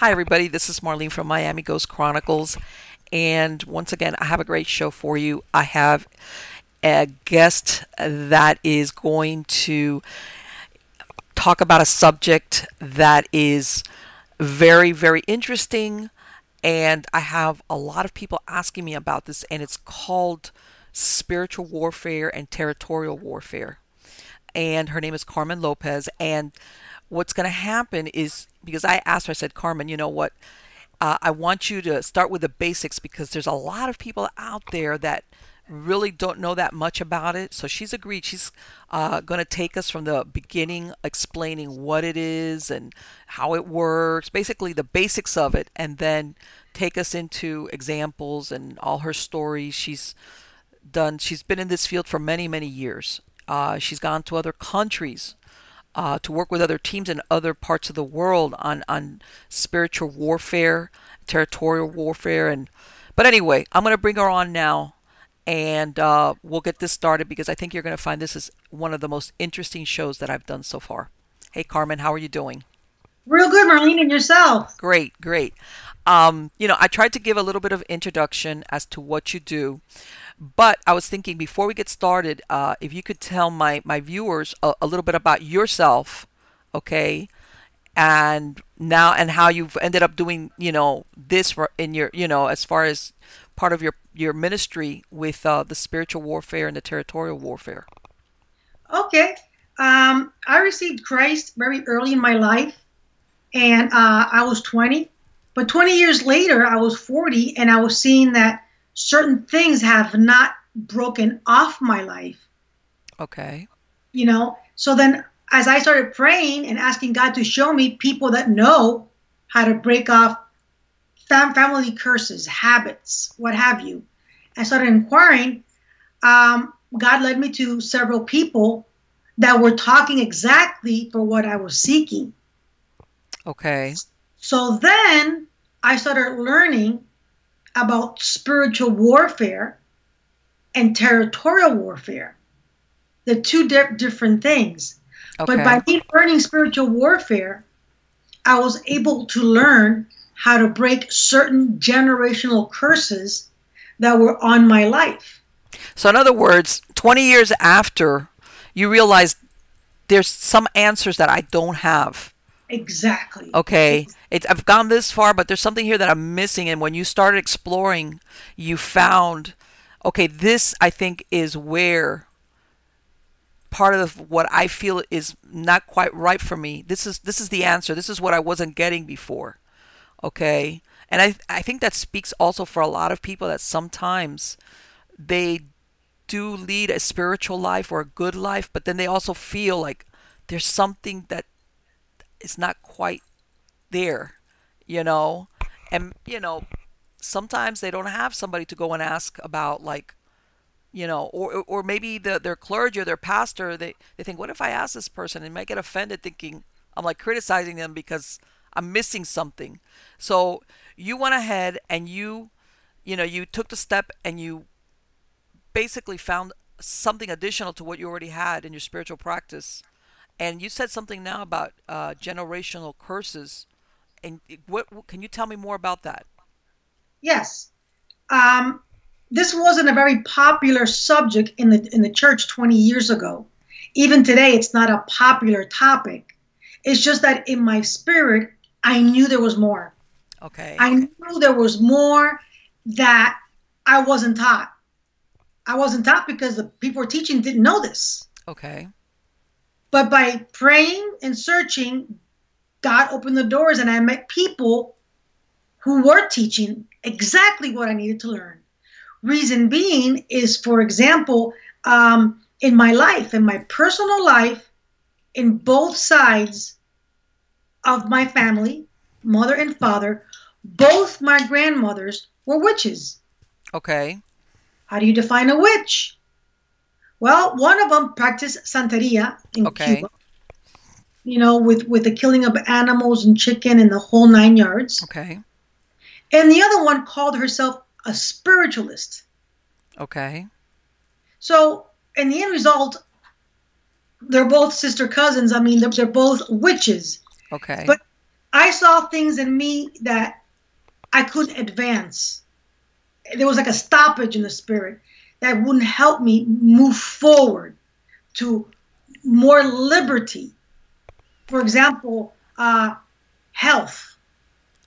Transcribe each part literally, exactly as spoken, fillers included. Hi, everybody. This is Marlene from Miami Ghost Chronicles. And once again, I have a great show for you. I have a guest that is going to talk about a subject that is very, very interesting. And I have a lot of people asking me about this, and it's called spiritual warfare and territorial warfare. And her name is Carmen Lopez. And what's going to happen is, because I asked her, I said, Carmen, you know what? Uh, I want you to start with the basics because there's a lot of people out there that really don't know that much about it. So she's agreed. She's uh, going to take us from the beginning, explaining what it is and how it works, basically the basics of it, and then take us into examples and all her stories she's done. She's been in this field for many, many years. Uh, she's gone to other countries Uh, to work with other teams in other parts of the world on, on spiritual warfare, territorial warfare. and But anyway, I'm going to bring her on now, and uh, we'll get this started because I think you're going to find this is one of the most interesting shows that I've done so far. Hey, Carmen, how are you doing? Real good, Marlene, and yourself? Great, great. Um, you know, I tried to give a little bit of introduction as to what you do, but I was thinking before we get started, uh, if you could tell my, my viewers a, a little bit about yourself, okay, and now and how you've ended up doing, you know, this in your, you know, as far as part of your, your ministry with uh, the spiritual warfare and the territorial warfare. Okay. Um, I received Christ very early in my life, and uh, I was twenty. But twenty years later, I was forty, and I was seeing that certain things have not broken off my life. Okay. You know, so then as I started praying and asking God to show me people that know how to break off fam- family curses, habits, what have you, I started inquiring. Um, God led me to several people that were talking exactly for what I was seeking. Okay. So then I started learning about spiritual warfare and territorial warfare. They're two di- different things. Okay. But by me learning spiritual warfare, I was able to learn how to break certain generational curses that were on my life. So in other words, twenty years after, you realize there's some answers that I don't have. Exactly. Okay. It's, I've gone this far, but there's something here that I'm missing. And when you started exploring, you found, okay, this I think is where part of what I feel is not quite right for me. This is, this is the answer. This is what I wasn't getting before. Okay. And I, I think that speaks also for a lot of people that sometimes they do lead a spiritual life or a good life, but then they also feel like there's something that it's not quite there, you know, and, you know, sometimes they don't have somebody to go and ask about, like, you know, or or maybe the, their clergy or their pastor, they, they think, what if I ask this person? They might get offended thinking I'm like criticizing them because I'm missing something. So you went ahead and you, you know, you took the step and you basically found something additional to what you already had in your spiritual practice. And you said something now about uh, generational curses. And what, what can you tell me more about that? Yes. Um, this wasn't a very popular subject in the in the church twenty years ago. Even today, it's not a popular topic. It's just that in my spirit, I knew there was more. Okay. I knew there was more that I wasn't taught. I wasn't taught because the people teaching didn't know this. Okay. But by praying and searching, God opened the doors, and I met people who were teaching exactly what I needed to learn. Reason being is, for example, um, in my life, in my personal life, in both sides of my family, mother and father, both my grandmothers were witches. Okay. How do you define a witch? Well, one of them practiced Santeria in okay. Cuba, you know, with, with the killing of animals and chicken and the whole nine yards. Okay. And the other one called herself a spiritualist. Okay. So, in the end result, they're both sister cousins. I mean, they're, they're both witches. Okay. But I saw things in me that I couldn't advance. There was like a stoppage in the spirit that wouldn't help me move forward to more liberty. For example, uh, health.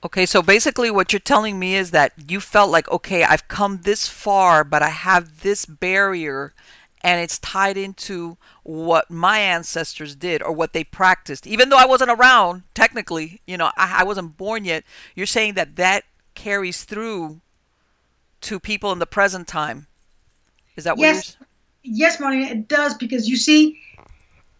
Okay, so basically what you're telling me is that you felt like, okay, I've come this far, but I have this barrier, and it's tied into what my ancestors did or what they practiced. Even though I wasn't around, technically, you know, I, I wasn't born yet. You're saying that that carries through to people in the present time. Is that what you're saying? Yes, Marlene, it does, because you see,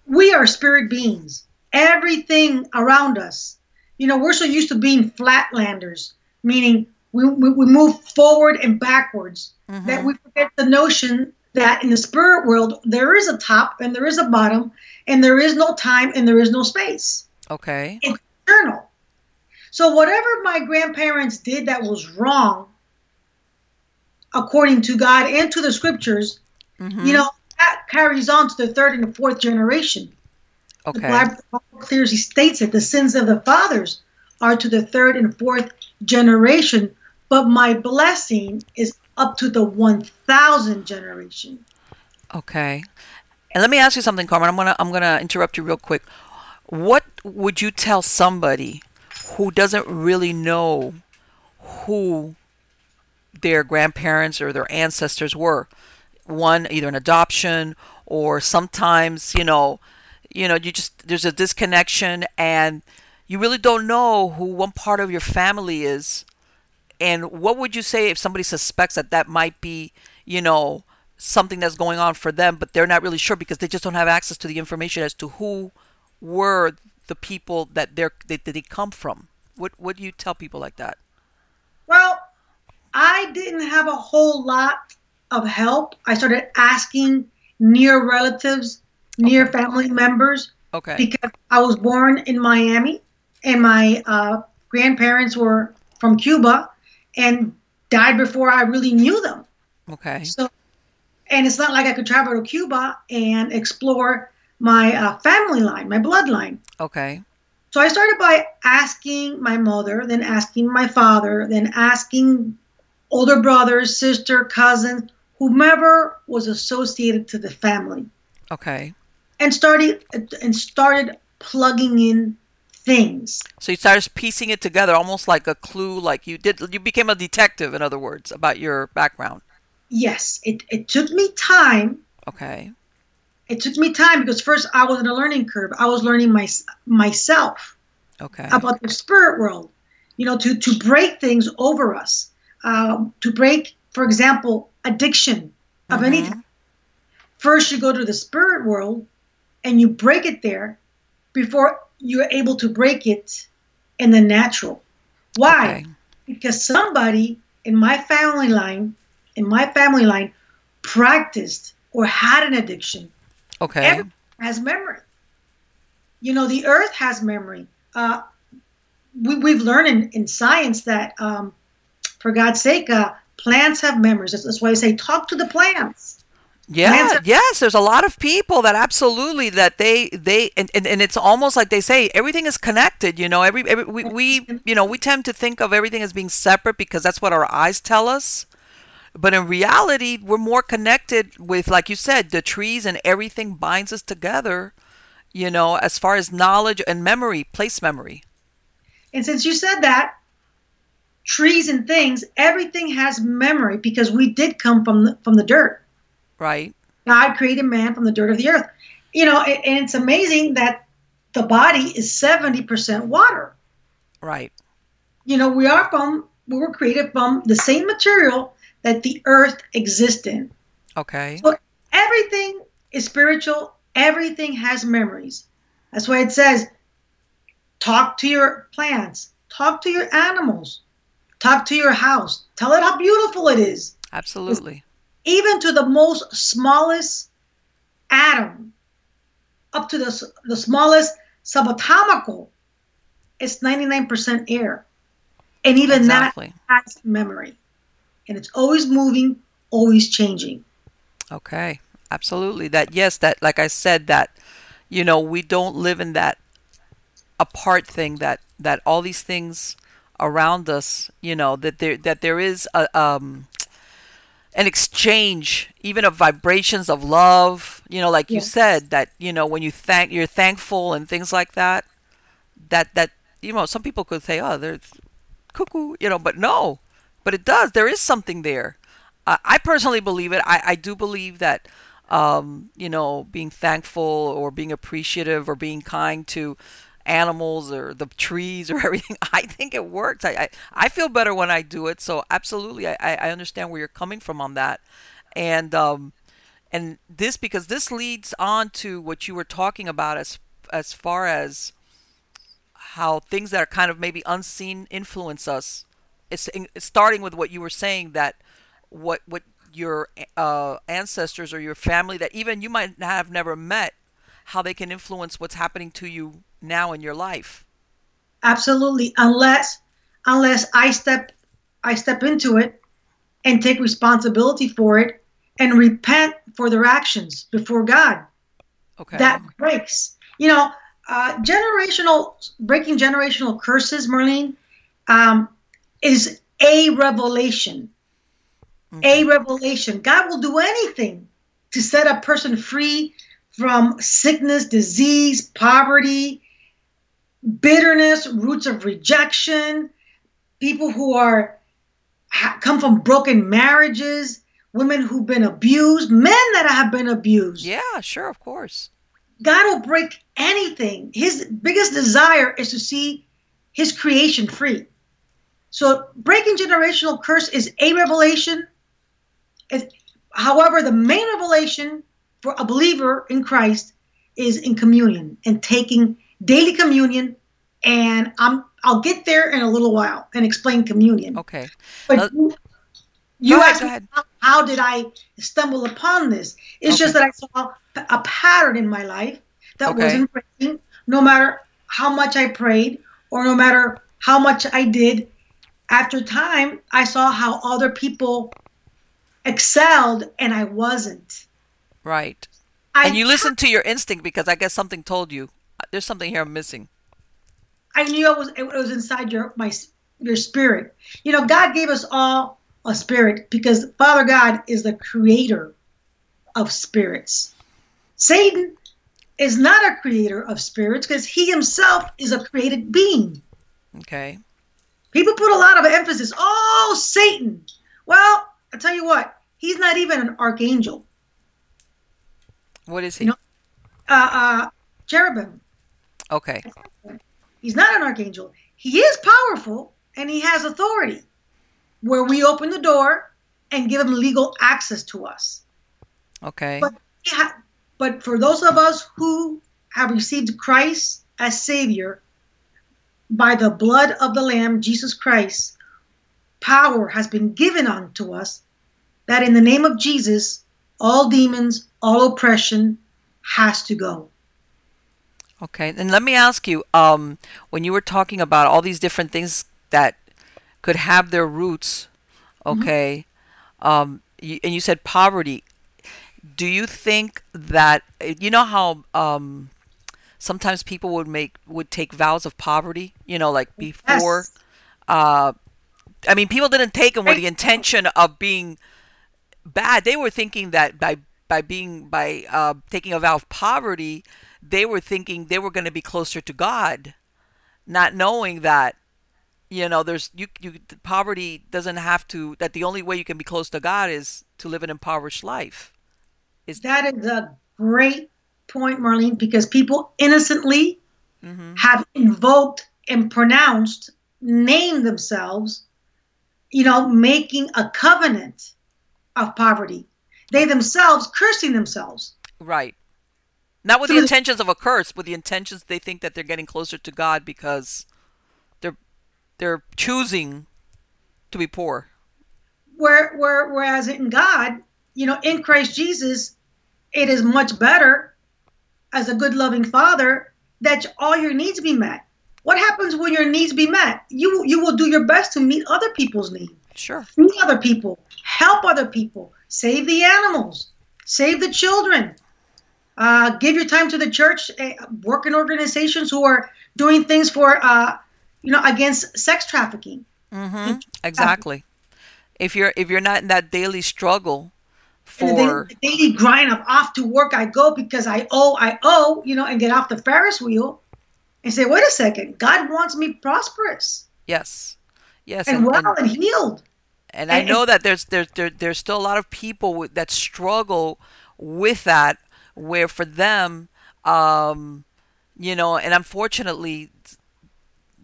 we are spirit beings. Everything around us, you know, we're so used to being flatlanders, meaning we we, we move forward and backwards, mm-hmm. that we forget the notion that in the spirit world, there is a top and there is a bottom, and there is no time and there is no space. Okay. It's eternal. So whatever my grandparents did that was wrong, according to God and to the scriptures, mm-hmm. you know, that carries on to the third and the fourth generation. Okay. The Bible clearly states that the sins of the fathers are to the third and fourth generation, but my blessing is up to the one thousand generation. Okay. And let me ask you something, Carmen. I'm going to I'm going to interrupt you real quick. What would you tell somebody who doesn't really know who their grandparents or their ancestors were? One, either an adoption, or sometimes, you know, you know, you just, there's a disconnection and you really don't know who one part of your family is. And what would you say if somebody suspects that that might be, you know, something that's going on for them, but they're not really sure because they just don't have access to the information as to who were the people that they're, that they come from? What, what do you tell people like that? Well, I didn't have a whole lot of help. I started asking near relatives, near family members, okay, because I was born in Miami and my uh, grandparents were from Cuba and died before I really knew them. Okay. So, and it's not like I could travel to Cuba and explore my uh, family line, my bloodline. Okay. So I started by asking my mother, then asking my father, then asking older brothers, sister, cousins, whomever was associated to the family. Okay. And started and started plugging in things. So you started piecing it together, almost like a clue, like you did. You became a detective, in other words, about your background. Yes, it it took me time. Okay. It took me time because first I was in a learning curve. I was learning my myself. Okay. About the spirit world, you know, to to break things over us, uh, to break, for example, addiction of mm-hmm. anything. First, you go to the spirit world and you break it there before you're able to break it in the natural. Why? Okay. Because somebody in my family line, in my family line, practiced or had an addiction. Okay. Everyone has memory. You know, the earth has memory. Uh, we, we've learned in, in science that, um, for God's sake, uh, plants have memories. That's, that's why I say talk to the plants. Yeah, yes, there's a lot of people that absolutely that they they and, and, and it's almost like they say everything is connected, you know, every, every we, we you know, we tend to think of everything as being separate because that's what our eyes tell us. But in reality, we're more connected with, like you said, the trees and everything binds us together, you know, as far as knowledge and memory, place memory. And since you said that, trees and things, everything has memory because we did come from the, from the dirt. Right. God created man from the dirt of the earth. You know, it, and it's amazing that the body is seventy percent water. Right. You know, we are from, we were created from the same material that the earth exists in. Okay. So everything is spiritual. Everything has memories. That's why it says, talk to your plants, talk to your animals, talk to your house. Tell it how beautiful it is. Absolutely. It's, even to the most smallest atom, up to the the smallest subatomical, it's ninety-nine percent air. And even exactly. that has memory. And it's always moving, always changing. Okay, absolutely. That, yes, that, like I said, that, you know, we don't live in that apart thing that that all these things around us, you know, that there that there is a um an exchange, even of vibrations of love, you know, like yeah. you said, that, you know, when you thank, you're thankful and things like that, that, that, you know, some people could say, oh, there's cuckoo, you know, but no, but it does, there is something there. Uh, I personally believe it. I, I do believe that, um, you know, being thankful or being appreciative or being kind to animals or the trees or everything, I think it works. I, I, I feel better when I do it. So absolutely, I, I understand where you're coming from on that. And um, and this, because this leads on to what you were talking about as as far as how things that are kind of maybe unseen influence us. It's, it's starting with what you were saying, that what what your uh, ancestors or your family that even you might have never met, how they can influence what's happening to you now in your life. Absolutely, unless unless I step I step into it and take responsibility for it and repent for their actions before God. Okay, that breaks. You know, uh, generational breaking generational curses, Marlene, um, is a revelation. Okay. A revelation. God will do anything to set a person free from sickness, disease, poverty, bitterness, roots of rejection, people who are come from broken marriages, women who've been abused, men that have been abused. Yeah, sure, of course. God will break anything. His biggest desire is to see his creation free. So breaking generational curse is a revelation. It, however, the main revelation for a believer in Christ is in communion and taking daily communion. And I'm, I'll get there in a little while and explain communion. Okay. But uh, you, you asked ahead, me how, how did I stumble upon this? It's okay. Just that I saw a pattern in my life that okay. wasn't breaking, no matter how much I prayed or no matter how much I did. After time, I saw how other people excelled and I wasn't. Right. I and you listened to your instinct because I guess something told you there's something here I'm missing. I knew it was it was inside your my your spirit. You know, God gave us all a spirit because Father God is the creator of spirits. Satan is not a creator of spirits because he himself is a created being. Okay. People put a lot of emphasis, oh, Satan. Well, I tell you what, he's not even an archangel. What is he? You know, uh, uh, cherubim. Okay. He's not an archangel. He is powerful and he has authority where we open the door and give him legal access to us. Okay. But, ha- but for those of us who have received Christ as Savior by the blood of the Lamb, Jesus Christ, power has been given unto us that in the name of Jesus, all demons, all oppression has to go. Okay. And let me ask you, um, when you were talking about all these different things that could have their roots, okay, mm-hmm. um, you, and you said poverty, do you think that, you know how um, sometimes people would make, would take vows of poverty, you know, like before, yes. uh, I mean, people didn't take them with the intention of being bad. They were thinking that by By being by uh, taking a vow of poverty, they were thinking they were going to be closer to God, not knowing that, you know, there's you, you poverty doesn't have to. That the only way you can be close to God is to live an impoverished life. Is that is a great point, Marlene, because people innocently mm-hmm. have invoked and pronounced, named themselves, you know, making a covenant of poverty. They themselves cursing themselves. Right. Not with so the intentions of a curse, but the intentions they think that they're getting closer to God because they're they're choosing to be poor. Where, where, whereas in God, you know, in Christ Jesus, it is much better as a good loving Father that all your needs be met. What happens when your needs be met? You you will do your best to meet other people's needs. Sure. Meet other people. Help other people. Save the animals, save the children, uh, give your time to the church, uh, work in organizations who are doing things for uh, you know, against sex trafficking. Mm-hmm. Exactly. If you're if you're not in that daily struggle for the daily, daily grind of off to work, I go because I owe, I owe, you know, and get off the Ferris wheel and say, wait a second, God wants me prosperous. Yes, yes, and, and well and, and healed. And, and I know that there's there's there, there's still a lot of people with, that struggle with that, where for them, um, you know, and unfortunately,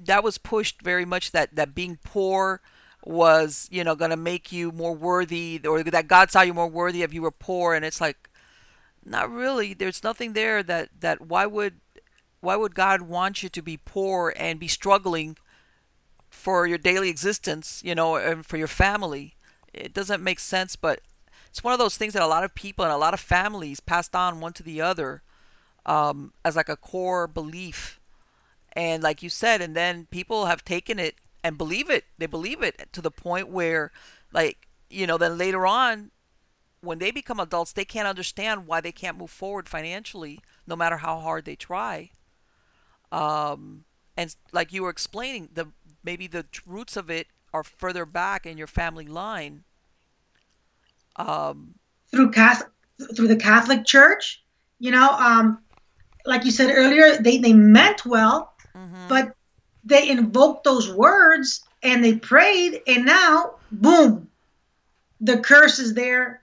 that was pushed very much that that being poor was, you know, going to make you more worthy, or that God saw you more worthy if you were poor. And it's like, not really. There's nothing there that, that why would, why would God want you to be poor and be struggling for your daily existence, you know, and for your family? It doesn't make sense, but it's one of those things that a lot of people and a lot of families passed on one to the other, um, as like a core belief. And like you said, and then people have taken it and believe it. They believe it to the point where, like, you know, then later on, when they become adults, they can't understand why they can't move forward financially, no matter how hard they try. Um, and like you were explaining, the maybe the roots of it are further back in your family line. Um, through Catholic, through the Catholic Church, you know, um, like you said earlier, they, they meant well, mm-hmm. but they invoked those words and they prayed, and now, boom, the curse is there.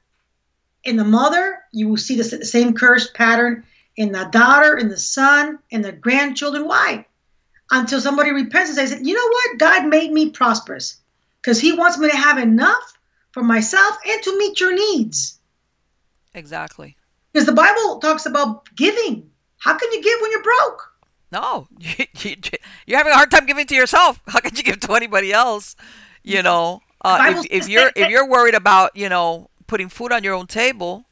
In the mother, you will see the same curse pattern in the daughter, in the son, in the grandchildren. Why? Until somebody repents and says, you know what? God made me prosperous because he wants me to have enough for myself and to meet your needs. Exactly. Because the Bible talks about giving. How can you give when you're broke? No, you're having a hard time giving to yourself. How can you give to anybody else? You know, uh, if, if you're if you're worried about, you know, putting food on your own table.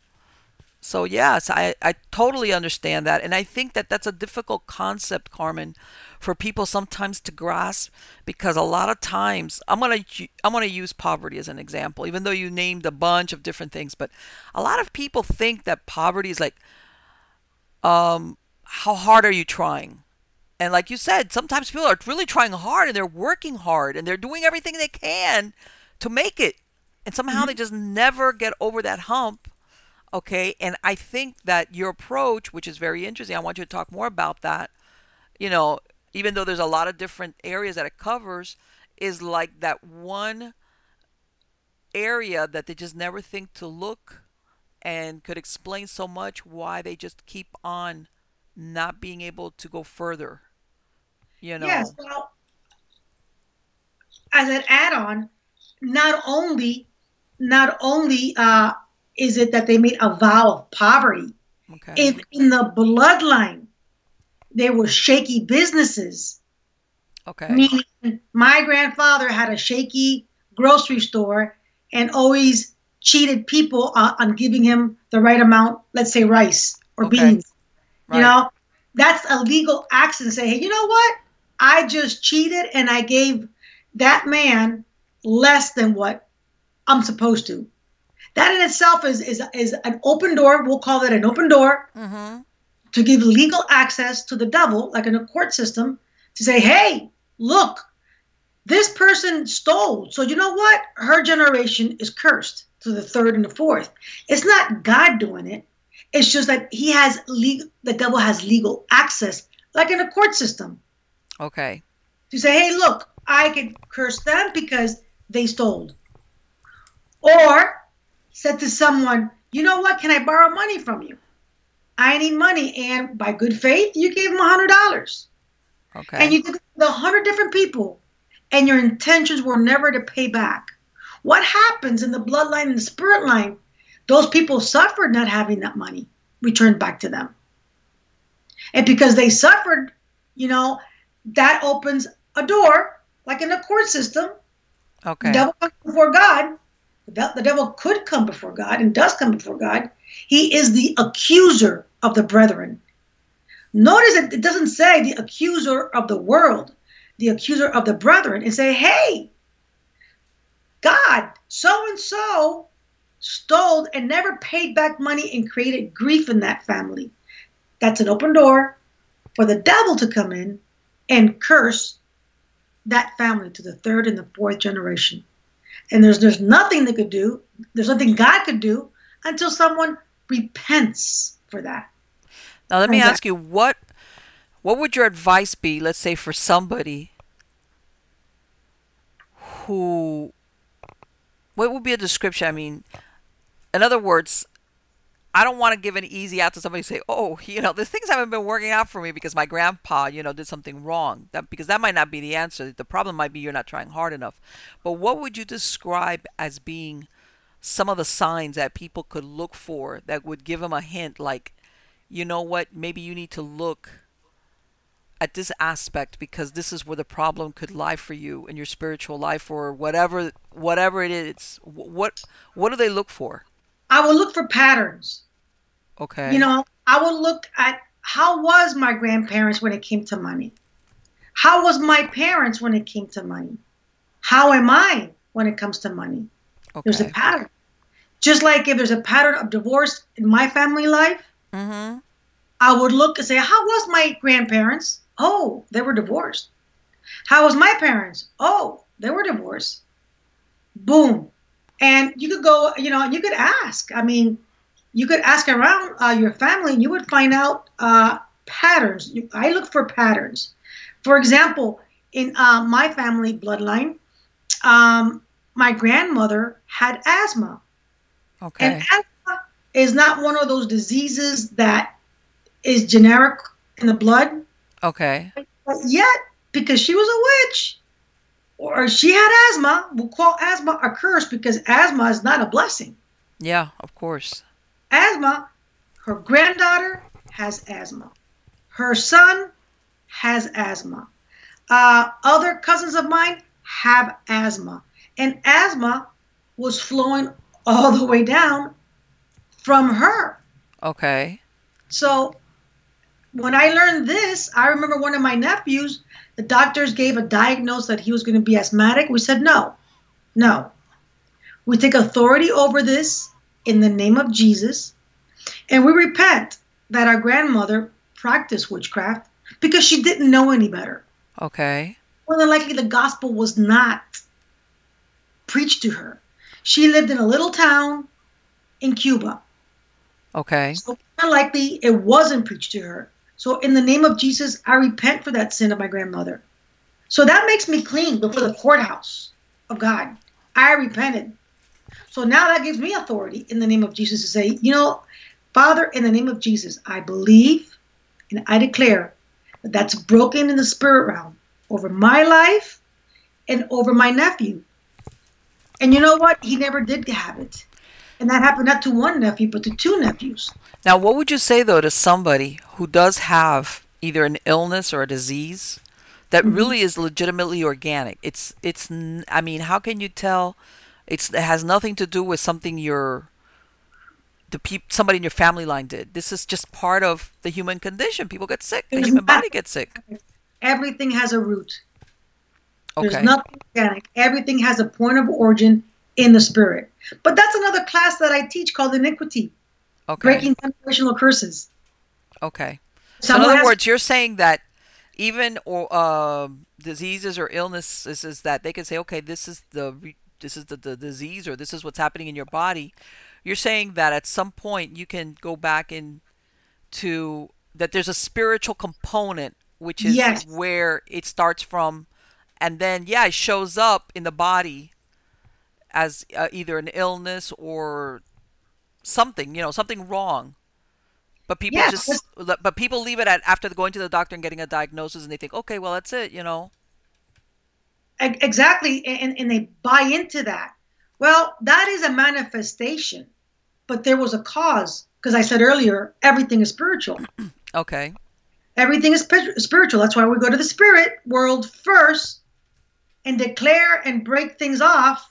So, yes, I, I totally understand that. And I think that that's a difficult concept, Carmen, for people sometimes to grasp, because a lot of times I'm going to I'm going to use poverty as an example, even though you named a bunch of different things. But a lot of people think that poverty is like, um, how hard are you trying? And like you said, sometimes people are really trying hard and they're working hard and they're doing everything they can to make it. And somehow mm-hmm. they just never get over that hump. Okay. And I think that your approach, which is very interesting, I want you to talk more about that. You know, even though there's a lot of different areas that it covers, is like that one area that they just never think to look and could explain so much why they just keep on not being able to go further, you know. Yes, well, as an add-on, not only, not only uh, is it that they made a vow of poverty. Okay. If in the bloodline there were shaky businesses, okay, meaning my grandfather had a shaky grocery store and always cheated people uh, on giving him the right amount, let's say rice or okay. beans. Right. You know, that's a legal action to say, hey, you know what? I just cheated and I gave that man less than what I'm supposed to. That in itself is is, is an open door. We'll call that an open door mm-hmm. to give legal access to the devil, like in a court system, to say, hey, look, this person stole. So you know what? Her generation is cursed to the third and the fourth. It's not God doing it. It's just that he has legal, the devil has legal access, like in a court system. Okay. To say, hey, look, I can curse them because they stole. Or said to someone, you know what, can I borrow money from you? I need money. And by good faith, you gave them one hundred dollars. Okay. And you took the one hundred different people, and your intentions were never to pay back. What happens in the bloodline and the spirit line? Those people suffered not having that money returned back to them. And because they suffered, you know, that opens a door, like in the court system. Okay. The devil comes before God. The devil could come before God and does come before God. He is the accuser of the brethren. Notice it doesn't say the accuser of the world, the accuser of the brethren, and say, hey, God, so-and-so stole and never paid back money and created grief in that family. That's an open door for the devil to come in and curse that family to the third and the fourth generation. And there's there's nothing they could do. There's nothing God could do until someone repents for that. Now, let me exactly. ask you, what what would your advice be, let's say, for somebody who, what would be a description? I mean, in other words, I don't want to give an easy out to somebody and say, oh, you know, the things haven't been working out for me because my grandpa, you know, did something wrong. That, because that might not be the answer. The problem might be you're not trying hard enough. But what would you describe as being some of the signs that people could look for that would give them a hint, like, you know what, maybe you need to look at this aspect because this is where the problem could lie for you in your spiritual life or whatever whatever it is. What what do they look for? I will look for patterns. Okay. You know, I will look at how was my grandparents when it came to money? How was my parents when it came to money? How am I when it comes to money? Okay. There's a pattern. Just like if there's a pattern of divorce in my family life, mm-hmm. I would look and say, how was my grandparents? Oh, they were divorced. How was my parents? Oh, they were divorced. Boom. And you could go, you know, you could ask. I mean, you could ask around uh, your family and you would find out uh, patterns. You, I look for patterns. For example, in uh, my family bloodline, um, my grandmother had asthma. Okay. And asthma is not one of those diseases that is generic in the blood. Okay. But yet, because she was a witch, or she had asthma, we'll call asthma a curse because asthma is not a blessing. Yeah, of course. Asthma, her granddaughter has asthma. Her son has asthma. Uh, other cousins of mine have asthma. And asthma was flowing all the way down from her. Okay. So when I learned this, I remember one of my nephews, the doctors gave a diagnosis that he was going to be asthmatic. We said, no, no. We take authority over this in the name of Jesus. And we repent that our grandmother practiced witchcraft because she didn't know any better. Okay. More than likely, the gospel was not preached to her. She lived in a little town in Cuba. Okay. So unlikely it wasn't preached to her. So in the name of Jesus, I repent for that sin of my grandmother. So that makes me clean before the courthouse of God. I repented. So now that gives me authority in the name of Jesus to say, you know, Father, in the name of Jesus, I believe and I declare that that's broken in the spirit realm over my life and over my nephew. And you know what? He never did have it. And that happened not to one nephew, but to two nephews. Now, what would you say, though, to somebody who does have either an illness or a disease that mm-hmm. really is legitimately organic? It's, it's. I mean, how can you tell? It's, it has nothing to do with something your the peop, somebody in your family line did. This is just part of the human condition. People get sick. The human body gets sick. Everything has a root. Okay. There's nothing organic. Everything has a point of origin in the spirit. But that's another class that I teach called iniquity. Okay. Breaking generational curses. Okay. So, so in other has- words, you're saying that even or uh, diseases or illnesses is that they can say, okay, this is the this is the, the disease or this is what's happening in your body. You're saying that at some point you can go back in to that there's a spiritual component, which is yes. where it starts from. And then, yeah, it shows up in the body as uh, either an illness or something, you know, something wrong. But people yeah, just, but people leave it at after going to the doctor and getting a diagnosis and they think, okay, well, that's it, you know. Exactly. And, and they buy into that. Well, that is a manifestation, but there was a cause. Because I said earlier, everything is spiritual. Okay. Everything is spiritual. That's why we go to the spirit world first and declare and break things off.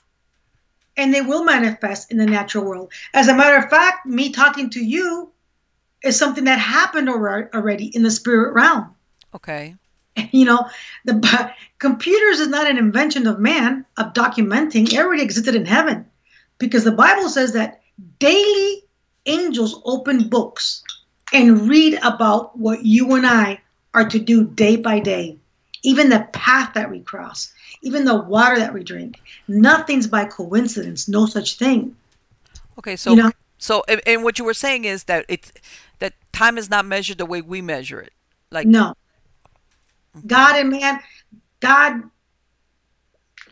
And they will manifest in the natural world. As a matter of fact, me talking to you is something that happened already in the spirit realm. Okay. You know, the computers is not an invention of man, of documenting. It already existed in heaven. Because the Bible says that daily angels open books and read about what you and I are to do day by day. even the path that we cross, even the water that we drink. Nothing's by coincidence, no such thing. Okay, so you know? so and, and what you were saying is that it's that time is not measured the way we measure it. Like no. God and man, God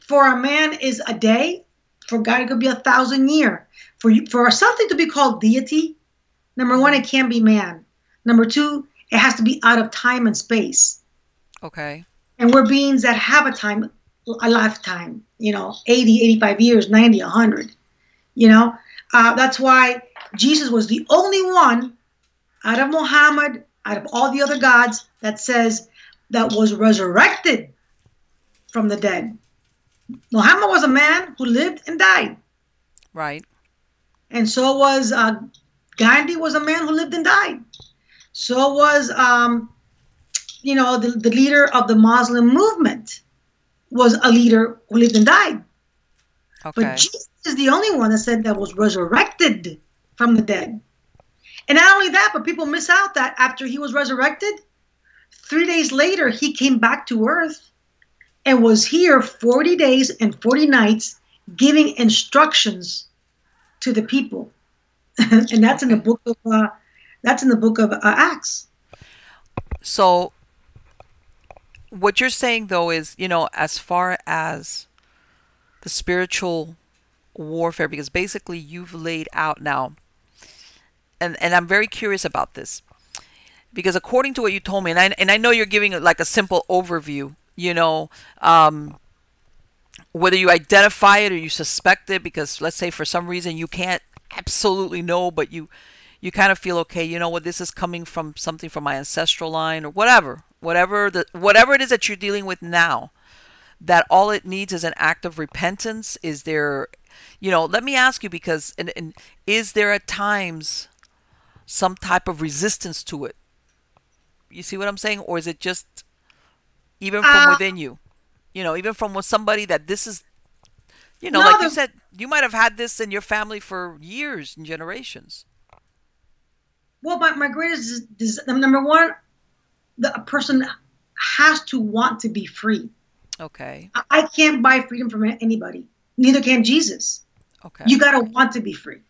for a man is a day. For God, it could be a thousand year. For you, for something to be called deity, number one, it can't be man. Number two, it has to be out of time and space. Okay. And we're beings that have a time, a lifetime, you know, eighty, eighty-five years, ninety, one hundred, you know. Uh, that's why Jesus was the only one out of Muhammad, out of all the other gods, that says that was resurrected from the dead. Muhammad was a man who lived and died. Right. And so was uh, Gandhi was a man who lived and died. So was, um, you know, the, the leader of the Muslim movement was a leader who lived and died. Okay. But Jesus is the only one that said that was resurrected from the dead. And not only that, but people miss out that after he was resurrected, three days later, he came back to earth and was here forty days and forty nights giving instructions to the people. And that's in the book of uh, that's in the book of uh, Acts. So what you're saying, though, is, you know, as far as the spiritual warfare, because basically you've laid out now, and, and I'm very curious about this, because according to what you told me, and I, and I know you're giving like a simple overview, you know, um, whether you identify it or you suspect it, because let's say for some reason you can't absolutely know, but you, you kind of feel, okay, you know what, this is coming from something from my ancestral line or whatever, whatever the, whatever it is that you're dealing with now, that all it needs is an act of repentance. Is there, you know, let me ask you, because, and, and is there at times some type of resistance to it? You see what I'm saying? Or is it just, even from uh, within you, you know, even from somebody that this is, you know, no, like the, you said, you might have had this in your family for years and generations. Well, my, my greatest is, is number one, the a person has to want to be free. Okay. I, I can't buy freedom from anybody. Neither can Jesus. Okay. You got to want to be free.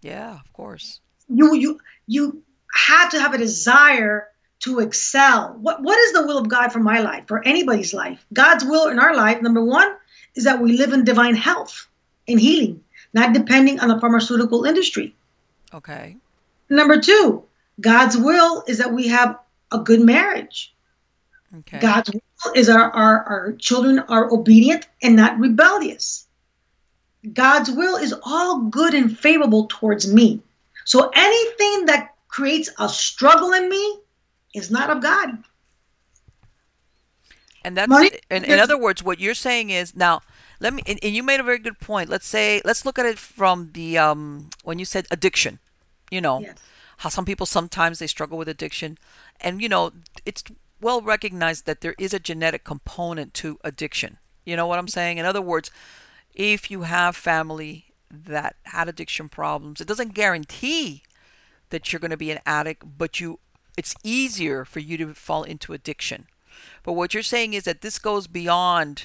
Yeah, of course. You, you, you had to have a desire to excel. What what is the will of God for my life, for anybody's life? God's will in our life, number one, is that we live in divine health and healing, not depending on the pharmaceutical industry. Okay. Number two, God's will is that we have a good marriage. Okay. God's will is our, our, our children are obedient and not rebellious. God's will is all good and favorable towards me. So anything that creates a struggle in me is not of God. And that's, Money, in, in other words, what you're saying is, now, let me, and, and you made a very good point. Let's say, let's look at it from the, um, when you said addiction, you know, yes. How some people, sometimes they struggle with addiction. And, you know, it's well recognized that there is a genetic component to addiction. You know what I'm saying? In other words, if you have family that had addiction problems, it doesn't guarantee that you're going to be an addict, but you it's easier for you to fall into addiction. But what you're saying is that this goes beyond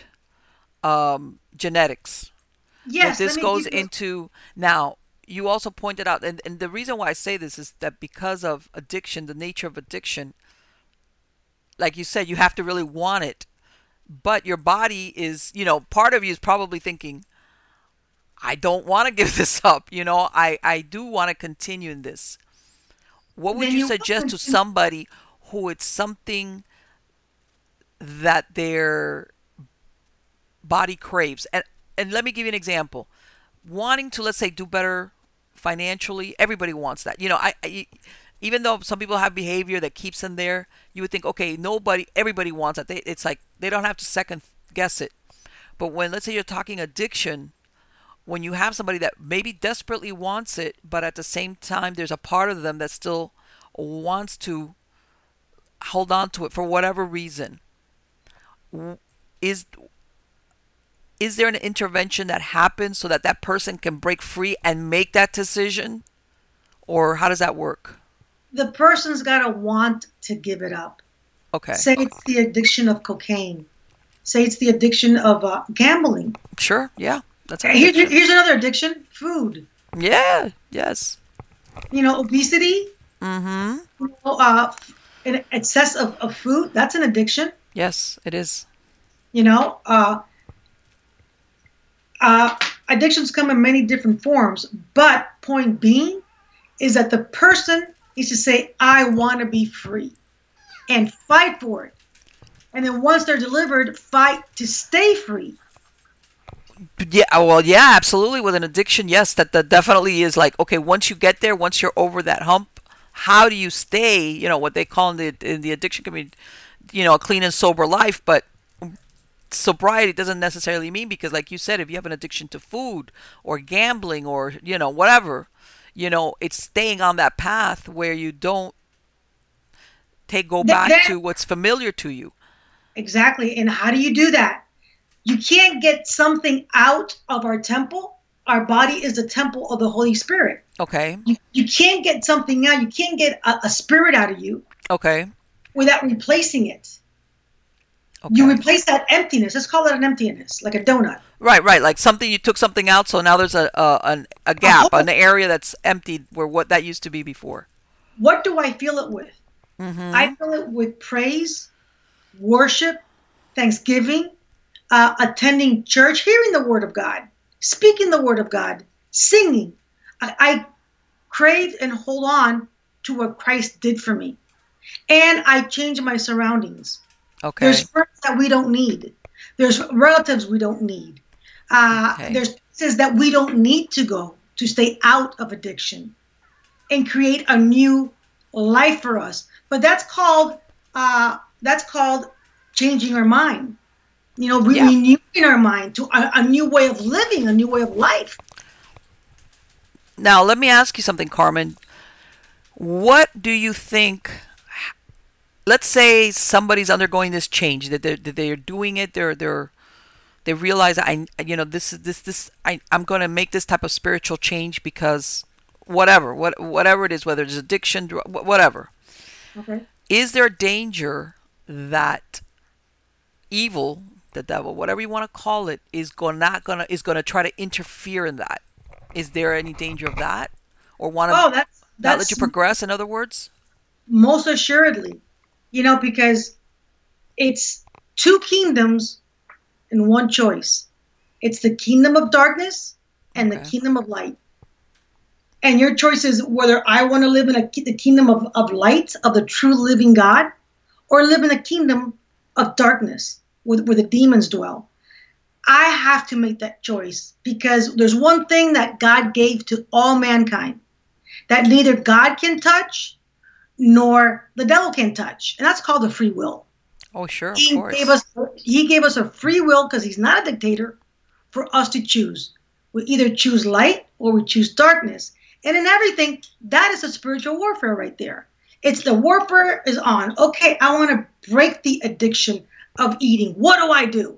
um, genetics. Yes. That this goes into, now, you also pointed out, and, and the reason why I say this is that because of addiction, the nature of addiction, like you said, you have to really want it. But your body is, you know, part of you is probably thinking, I don't want to give this up. You know, I, I do want to continue in this. What would you suggest to somebody who it's something that their body craves? And and let me give you an example. Wanting to, let's say, do better financially, everybody wants that. You know, I, I even though some people have behavior that keeps them there, you would think, okay, nobody, everybody wants that. They, it's like they don't have to second guess it. But when, let's say you're talking addiction, when you have somebody that maybe desperately wants it, but at the same time, there's a part of them that still wants to hold on to it for whatever reason. Is, is there an intervention that happens so that that person can break free and make that decision? Or how does that work? The person's got to want to give it up. Okay. Say it's the addiction of cocaine. Say it's the addiction of uh, gambling. Sure, yeah. That's an Here, here's another addiction, food. Yeah, yes. You know, obesity. Mm-hmm. Uh, an excess of, of food, that's an addiction. Yes, it is. You know, uh, uh, addictions come in many different forms, but point being is that the person needs to say, I want to be free and fight for it. And then once they're delivered, fight to stay free. Yeah, well, yeah, absolutely. With an addiction, yes, that, that definitely is like, okay, once you get there, once you're over that hump, how do you stay, you know, what they call in the, in the addiction community, you know, a clean and sober life, but sobriety doesn't necessarily mean, because like you said, if you have an addiction to food or gambling or, you know, whatever, you know, it's staying on that path where you don't take, go back that, that, to what's familiar to you. Exactly. And how do you do that? You can't get something out of our temple. Our body is the temple of the Holy Spirit. Okay. You, you can't get something out. You can't get a, a spirit out of you. Okay. Without replacing it. Okay. You replace that emptiness. Let's call it an emptiness, like a donut. Right, right. Like something, you took something out, so now there's a a, an, a gap, an area that's empty where what that used to be before. What do I fill it with? Mm-hmm. I fill it with praise, worship, thanksgiving, uh, attending church, hearing the Word of God, speaking the Word of God, singing. I, I crave and hold on to what Christ did for me. And I change my surroundings. Okay. There's friends that we don't need. There's relatives we don't need. Uh, okay. There's places that we don't need to go to stay out of addiction and create a new life for us. But that's called uh, that's called changing our mind. You know, yeah. renewing our mind to a, a new way of living, a new way of life. Now, let me ask you something, Carmen. What do you think? Let's say somebody's undergoing this change, that they're, that they're doing it. They're, they're, they realize, I, you know, this is this, this, I, I'm going to make this type of spiritual change because whatever, what, whatever it is, whether it's addiction, whatever. Okay. Is there a danger that evil, the devil, whatever you want to call it, is going not going to, is going to try to interfere in that? Is there any danger of that, or want to oh, that's, that's, not let you progress? In other words, most assuredly. You know, because it's two kingdoms and one choice. It's the kingdom of darkness and okay. the kingdom of light. And your choice is whether I want to live in a, the kingdom of, of light, of the true living God, or live in a kingdom of darkness where, where the demons dwell. I have to make that choice, because there's one thing that God gave to all mankind that neither God can touch nor the devil can touch, and that's called the free will. Oh, sure, of he course. Gave us, he gave us a free will, because he's not a dictator, for us to choose. We either choose light or we choose darkness. And in everything, that is a spiritual warfare right there. It's the warfare is on. Okay, I want to break the addiction of eating. What do I do?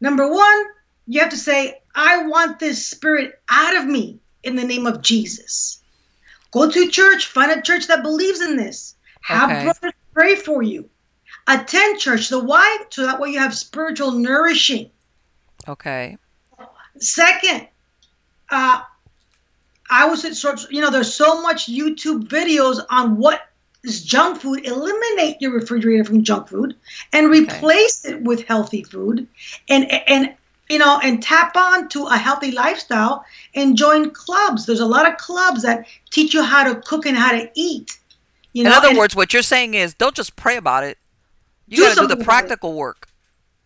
Number one, you have to say, I want this spirit out of me in the name of Jesus. Go to church. Find a church that believes in this. Have okay. brothers pray for you. Attend church. The why? So that way you have spiritual nourishing. Okay. Second, uh, I was at sort of, you know, there's so much YouTube videos on what is junk food. Eliminate your refrigerator from junk food and replace okay. it with healthy food, and and you know, and tap on to a healthy lifestyle and join clubs. There's a lot of clubs that teach you how to cook and how to eat. You know? In other and words, what you're saying is, don't just pray about it. You got to do the practical work.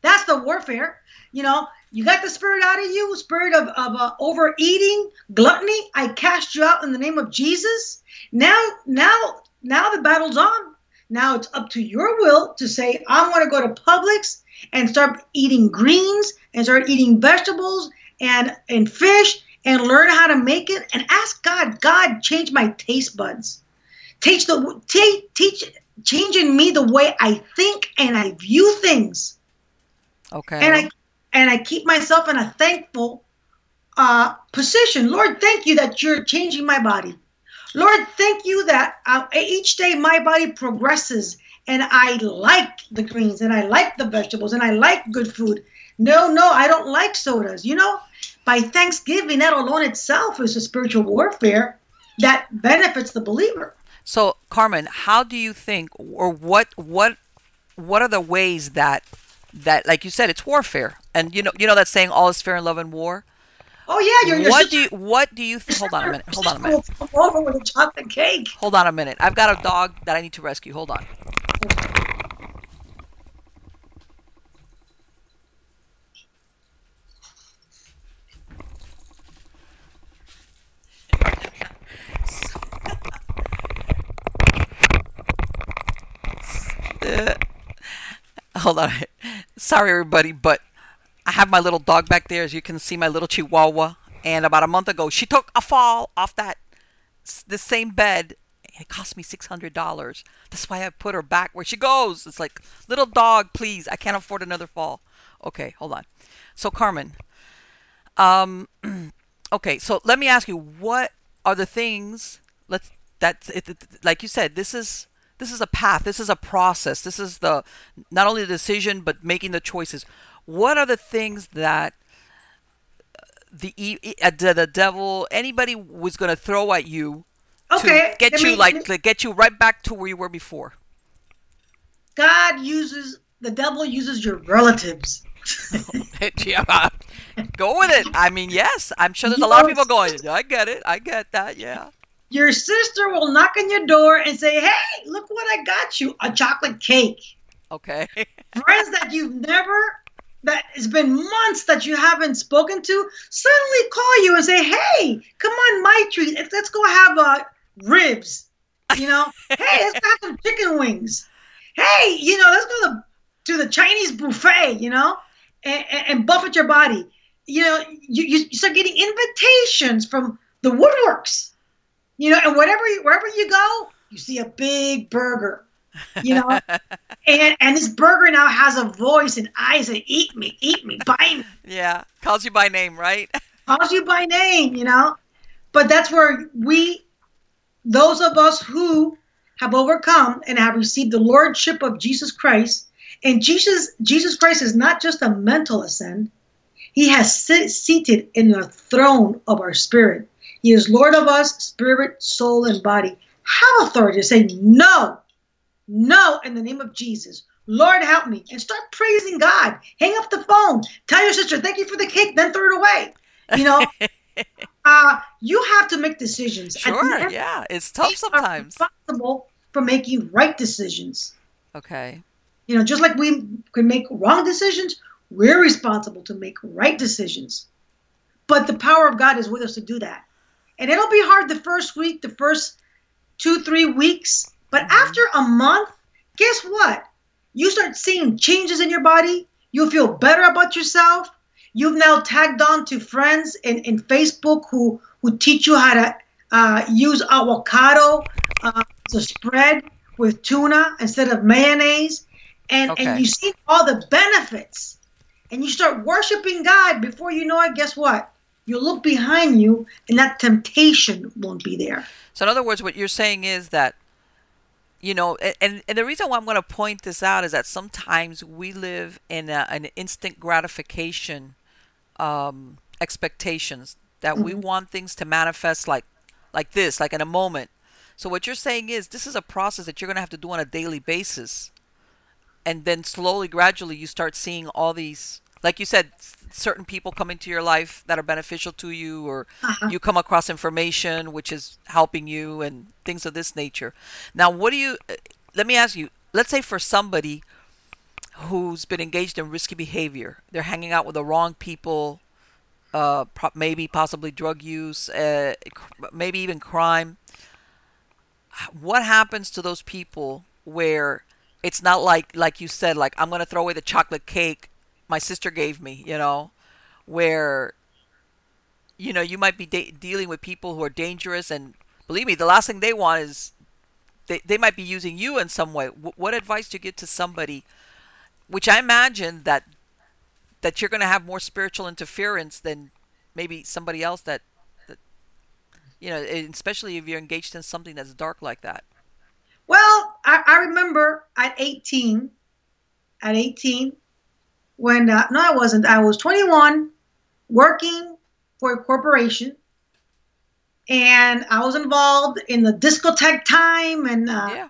That's the warfare. You know, you got the spirit out of you, spirit of, of uh, overeating, gluttony. I cast you out in the name of Jesus. Now, now, now the battle's on. Now it's up to your will to say, I want to go to Publix and start eating greens and start eating vegetables and, and fish and learn how to make it, and ask God, God, change my taste buds. Teach the t- teach change in me the way I think and I view things. Okay. And I and I keep myself in a thankful uh, position. Lord, thank you that you're changing my body. Lord, thank you that uh, each day my body progresses and I like the greens, and I like the vegetables, and I like good food. No, no, I don't like sodas. You know, by Thanksgiving, that alone itself is a spiritual warfare that benefits the believer. So, Carmen, how do you think, or what, what, what are the ways that, that, like you said, it's warfare, and you know, you know that saying, all is fair in love and war. Oh yeah, you're. you're what sister, do you? What do you? Th- hold on a minute. Hold on a minute. Come over with a chocolate cake. Hold on a minute. I've got a dog that I need to rescue. Hold on. Hold on. Sorry, everybody, but I have my little dog back there, as you can see, my little Chihuahua. And about a month ago, she took a fall off that the same bed. And it cost me six hundred dollars. That's why I put her back where she goes. It's like, little dog, please. I can't afford another fall. Okay, hold on. So, Carmen. Um. Okay, so let me ask you, what are the things? Let's. That's it, it, like you said. This is. This is a path. This is a process. This is the not only the decision but making the choices. What are the things that the the devil, anybody was going to throw at you okay. to get I you mean, like to get you right back to where you were before? God uses the devil uses your relatives. Yeah, go with it. I mean, yes, I'm sure there's a lot of people going, I get it. I get that. Yeah. Your sister will knock on your door and say, hey, look what I got you, a chocolate cake. Okay. Friends that you've never, that it's been months that you haven't spoken to, suddenly call you and say, hey, come on my treat. Let's go have uh, ribs, you know. Hey, let's go have some chicken wings. Hey, you know, let's go to, to the Chinese buffet, you know, and, and, and buffet your body. You know, you, you start getting invitations from the woodworks. You know, and whatever wherever you go, you see a big burger, you know, and and this burger now has a voice and eyes and eat me, eat me, buy me. Yeah, calls you by name, right? Calls you by name, you know, but that's where we, those of us who have overcome and have received the lordship of Jesus Christ, and Jesus Jesus Christ is not just a mental ascend, he has sit, seated in the throne of our spirit. He is Lord of us, spirit, soul, and body. Have authority to say no, no in the name of Jesus. Lord, help me. And start praising God. Hang up the phone. Tell your sister, thank you for the cake, then throw it away. You know, uh, you have to make decisions. Sure, yeah. It's tough sometimes. It's responsible for making right decisions. Okay. You know, just like we can make wrong decisions, we're responsible to make right decisions. But the power of God is with us to do that. And it'll be hard the first week, the first two, three weeks. But mm-hmm. after a month, guess what? You start seeing changes in your body. You'll feel better about yourself. You've now tagged on to friends in, in Facebook who, who teach you how to uh, use avocado uh, as a spread with tuna instead of mayonnaise. And, okay. and you see all the benefits. And you start worshiping God. Before you know it, guess what? You look behind you, and that temptation won't be there. So in other words, what you're saying is that, you know, and, and the reason why I'm going to point this out is that sometimes we live in a, an instant gratification um, expectations, that mm-hmm. we want things to manifest like, like this, like in a moment. So what you're saying is this is a process that you're going to have to do on a daily basis. And then slowly, gradually, you start seeing all these, like you said, certain people come into your life that are beneficial to you, or uh-huh. you come across information which is helping you and things of this nature. Now, what do you, let me ask you, let's say for somebody who's been engaged in risky behavior, they're hanging out with the wrong people, uh, maybe possibly drug use, uh, maybe even crime. What happens to those people where it's not like, like you said, like I'm going to throw away the chocolate cake my sister gave me, you know, where, you know, you might be de- dealing with people who are dangerous, and believe me, the last thing they want is they, they might be using you in some way. W- what advice do you give to somebody, which I imagine that, that you're going to have more spiritual interference than maybe somebody else that, that, you know, especially if you're engaged in something that's dark like that. Well, I, I remember at eighteen, at eighteen, when, uh, no, I wasn't. I was twenty-one, working for a corporation, and I was involved in the discotheque time, and uh, yeah.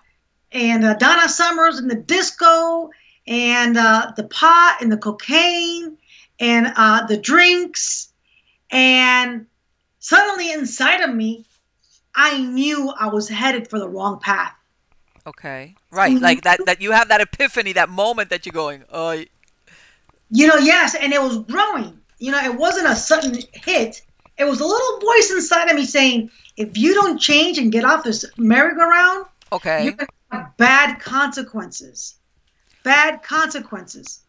and uh, Donna Summers in the disco, and uh, the pot and the cocaine, and uh, the drinks, and suddenly inside of me, I knew I was headed for the wrong path. Okay. Right. Mm-hmm. Like that, that you have that epiphany, that moment that you're going, oh. You know, yes. And it was growing. You know, it wasn't a sudden hit. It was a little voice inside of me saying, if you don't change and get off this merry-go-round, okay, you're going to have bad consequences. Bad consequences.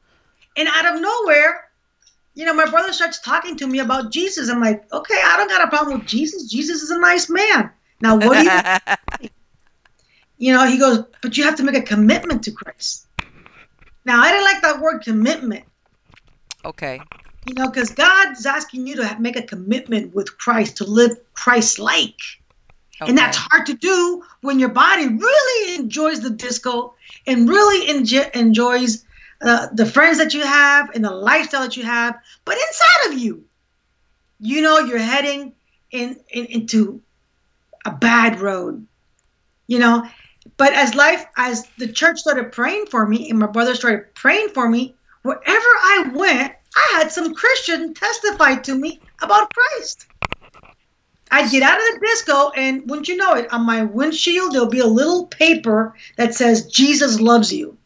And out of nowhere, you know, my brother starts talking to me about Jesus. I'm like, okay, I don't got a problem with Jesus. Jesus is a nice man. Now, what do you think? You know, he goes, but you have to make a commitment to Christ. Now, I didn't like that word commitment. Okay. You know, because God's asking you to make a commitment with Christ, to live Christ-like. Okay. And that's hard to do when your body really enjoys the disco and really enjo- enjoys uh, the friends that you have and the lifestyle that you have. But inside of you, you know, you're heading in, in into a bad road, you know. But as life, as the church started praying for me and my brother started praying for me, wherever I went, I had some Christian testify to me about Christ. I'd get out of the disco, and wouldn't you know it, on my windshield, there'll be a little paper that says, Jesus loves you.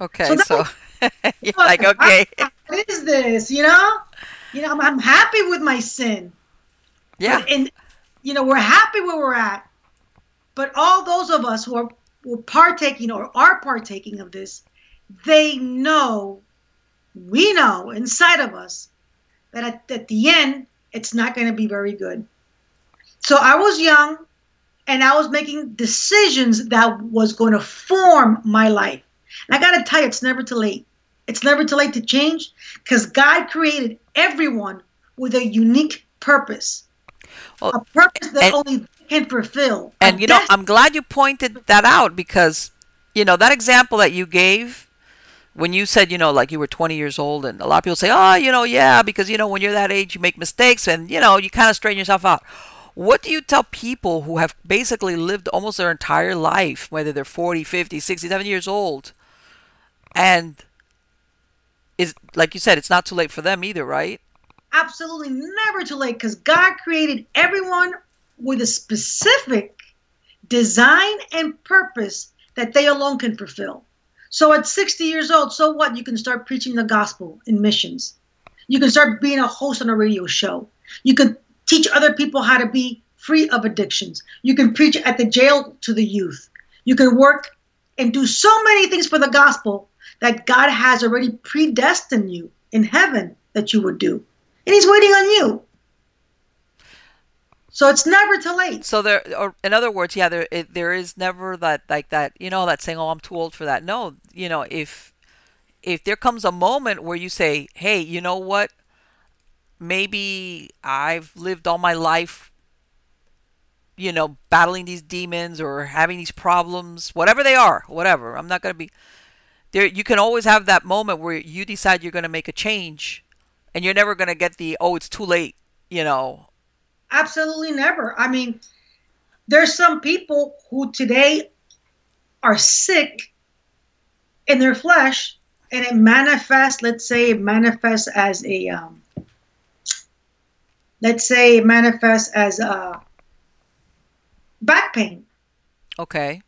Okay, so, so was, you're like, okay. What is this, you know? You know, I'm, I'm happy with my sin. Yeah. But, and, you know, we're happy where we're at. But all those of us who are who are partaking or are partaking of this, they know we know inside of us that at, at the end, it's not going to be very good. So I was young, and I was making decisions that was going to form my life. And I got to tell you, it's never too late. It's never too late to change, because God created everyone with a unique purpose, well, a purpose that and, only they can fulfill. And, you know, I'm glad you pointed that out, because, you know, that example that you gave, when you said, you know, like you were twenty years old, and a lot of people say, oh, you know, yeah, because, you know, when you're that age, you make mistakes and, you know, you kind of straighten yourself out. What do you tell people who have basically lived almost their entire life, whether they're forty, fifty, sixty, seventy years old? And is, like you said, it's not too late for them either, right? Absolutely never too late, because God created everyone with a specific design and purpose that they alone can fulfill. So at sixty years old, so what? You can start preaching the gospel in missions. You can start being a host on a radio show. You can teach other people how to be free of addictions. You can preach at the jail to the youth. You can work and do so many things for the gospel that God has already predestined you in heaven that you would do. And he's waiting on you. So it's never too late. So there, or in other words, yeah, there it, there is never that, like that, you know, that saying, oh, I'm too old for that. No, you know, if if there comes a moment where you say, hey, you know what, maybe I've lived all my life, you know, battling these demons or having these problems, whatever they are, whatever. I'm not going to be there. You can always have that moment where you decide you're going to make a change, and you're never going to get the, oh, it's too late, you know. Absolutely never. I mean, there's some people who today are sick in their flesh, and it manifests, let's say it manifests as a, um, let's say it manifests as a back pain. Okay.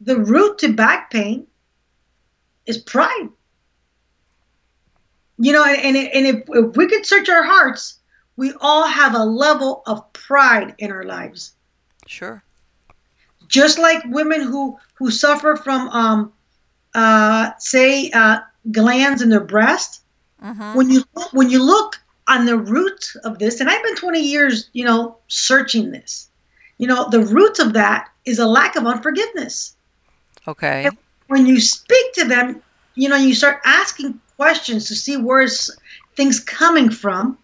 The root to back pain is pride. You know, and, and, and if, if we could search our hearts, we all have a level of pride in our lives. Sure. Just like women who, who suffer from, um, uh, say, uh, glands in their breast. Mm-hmm. When you when you look on the root of this, and I've been twenty years, you know, searching this. You know, the root of that is a lack of unforgiveness. Okay. And when you speak to them, you know, you start asking questions to see where things coming from.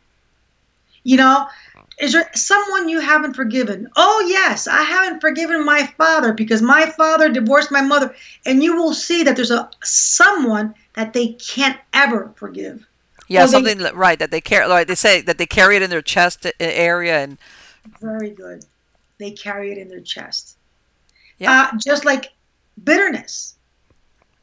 You know, Is there someone you haven't forgiven? Oh, yes, I haven't forgiven my father because my father divorced my mother. And you will see that there's a someone that they can't ever forgive. Yeah, well, something they, right that they carry. Like they say that they carry it in their chest area, and very good, they carry it in their chest. Yeah, uh, just like bitterness.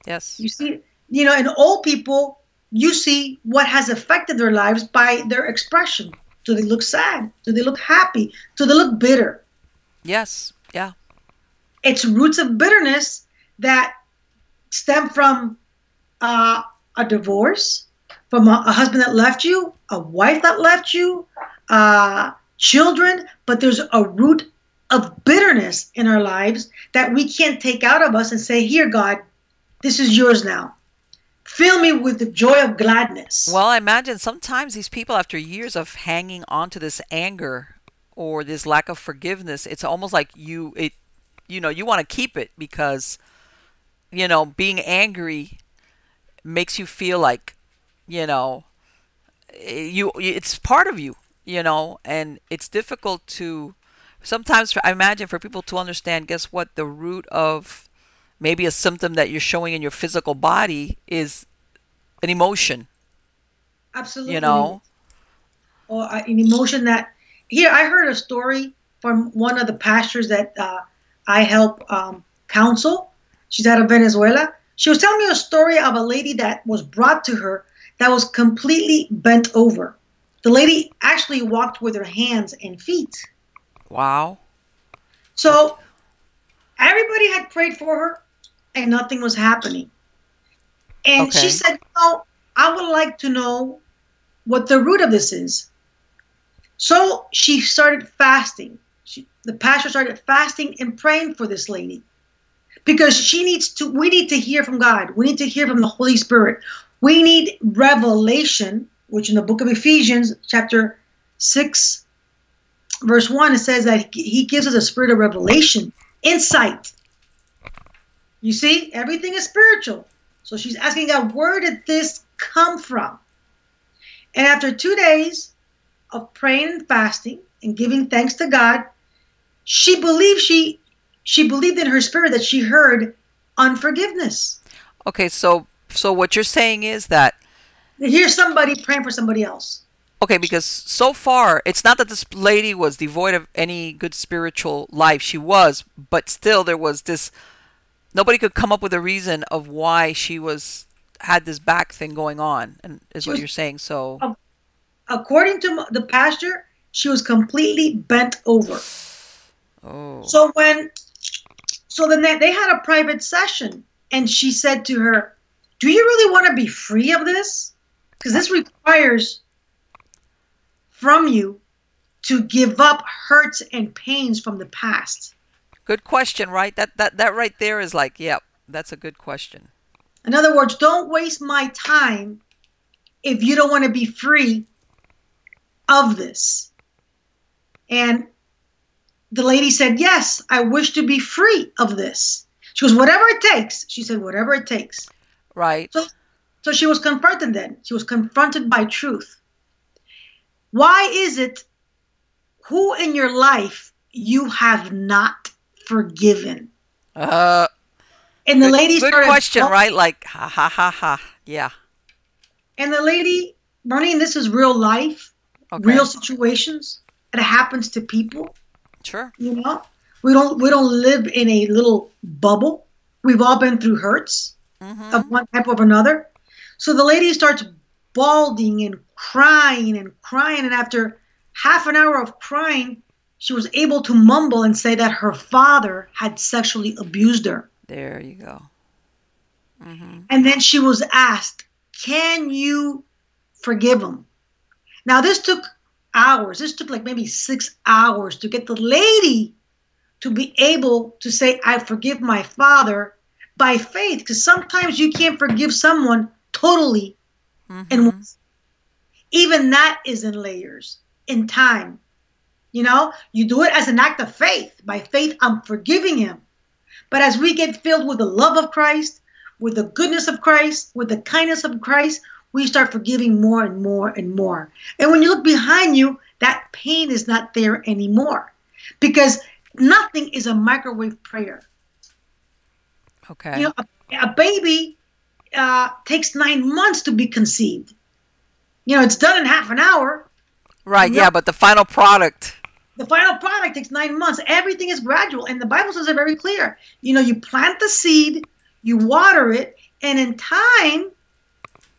Yes, you see, you know, in old people, you see what has affected their lives by their expression. Do they look sad? Do they look happy? Do they look bitter? Yes. Yeah. It's roots of bitterness that stem from uh, a divorce. From a, a husband that left you, a wife that left you, uh, children, but there's a root of bitterness in our lives that we can't take out of us and say, here, God, this is yours now. Fill me with the joy of gladness. Well, I imagine sometimes these people, after years of hanging on to this anger or this lack of forgiveness, it's almost like you, it, you know, you want to keep it because, you know, being angry makes you feel like, you know, you, it's part of you, you know, and it's difficult to sometimes, I imagine, for people to understand, guess what, the root of maybe a symptom that you're showing in your physical body is an emotion. Absolutely. You know, or an emotion that here, I heard a story from one of the pastors that uh, I help um, counsel. She's out of Venezuela. She was telling me a story of a lady that was brought to her that was completely bent over. The lady actually walked with her hands and feet. Wow. So everybody had prayed for her and nothing was happening. And okay. She said, "Oh, I would like to know what the root of this is." So she started fasting. She, the pastor started fasting and praying for this lady because she needs to, we need to hear from God. We need to hear from the Holy Spirit. We need revelation, which in the book of Ephesians, chapter six, verse one, it says that he gives us a spirit of revelation, insight. You see, everything is spiritual. So she's asking God, where did this come from? And after two days of praying and fasting and giving thanks to God, she believed she she believed in her spirit that she heard unforgiveness. Okay, so... So what you're saying is that here's somebody praying for somebody else. Okay, because so far it's not that this lady was devoid of any good spiritual life. She was, but still there was this. Nobody could come up with a reason of why she was had this back thing going on, and is she what was, you're saying. So, according to the pastor, she was completely bent over. Oh. So when, so then they had a private session, and she said to her, "Do you really want to be free of this? Because this requires from you to give up hurts and pains from the past." Good question, right? That that that right there is like, yeah, that's a good question. In other words, don't waste my time if you don't want to be free of this. And the lady said, "Yes, I wish to be free of this." She goes, "Whatever it takes." She said, "Whatever it takes." Right. So, so she was confronted then. She was confronted by truth. Why is it who in your life you have not forgiven? Uh, and the good, lady good started. Good question, talking, right? Like, ha, ha, ha, ha. Yeah. And the lady, Marlene, this is real life, okay. Real situations. It happens to people. Sure. You know, we don't, we don't live in a little bubble. We've all been through hurts. Mm-hmm. Of one type or another. So the lady starts bawling and crying and crying. And after half an hour of crying, she was able to mumble and say that her father had sexually abused her. There you go. Mm-hmm. And then she was asked, "Can you forgive him?" Now, this took hours. This took like maybe six hours to get the lady to be able to say, "I forgive my father." By faith, because sometimes you can't forgive someone totally, mm-hmm. and once. Even that is in layers, in time. You know, you do it as an act of faith. By faith, I'm forgiving him. But as we get filled with the love of Christ, with the goodness of Christ, with the kindness of Christ, we start forgiving more and more and more. And when you look behind you, that pain is not there anymore, because nothing is a microwave prayer. Okay. You know, a, a baby uh, takes nine months to be conceived. You know, it's done in half an hour. Right. Yeah, but the final product. The final product takes nine months. Everything is gradual. And the Bible says it very clear. You know, you plant the seed, you water it, and in time,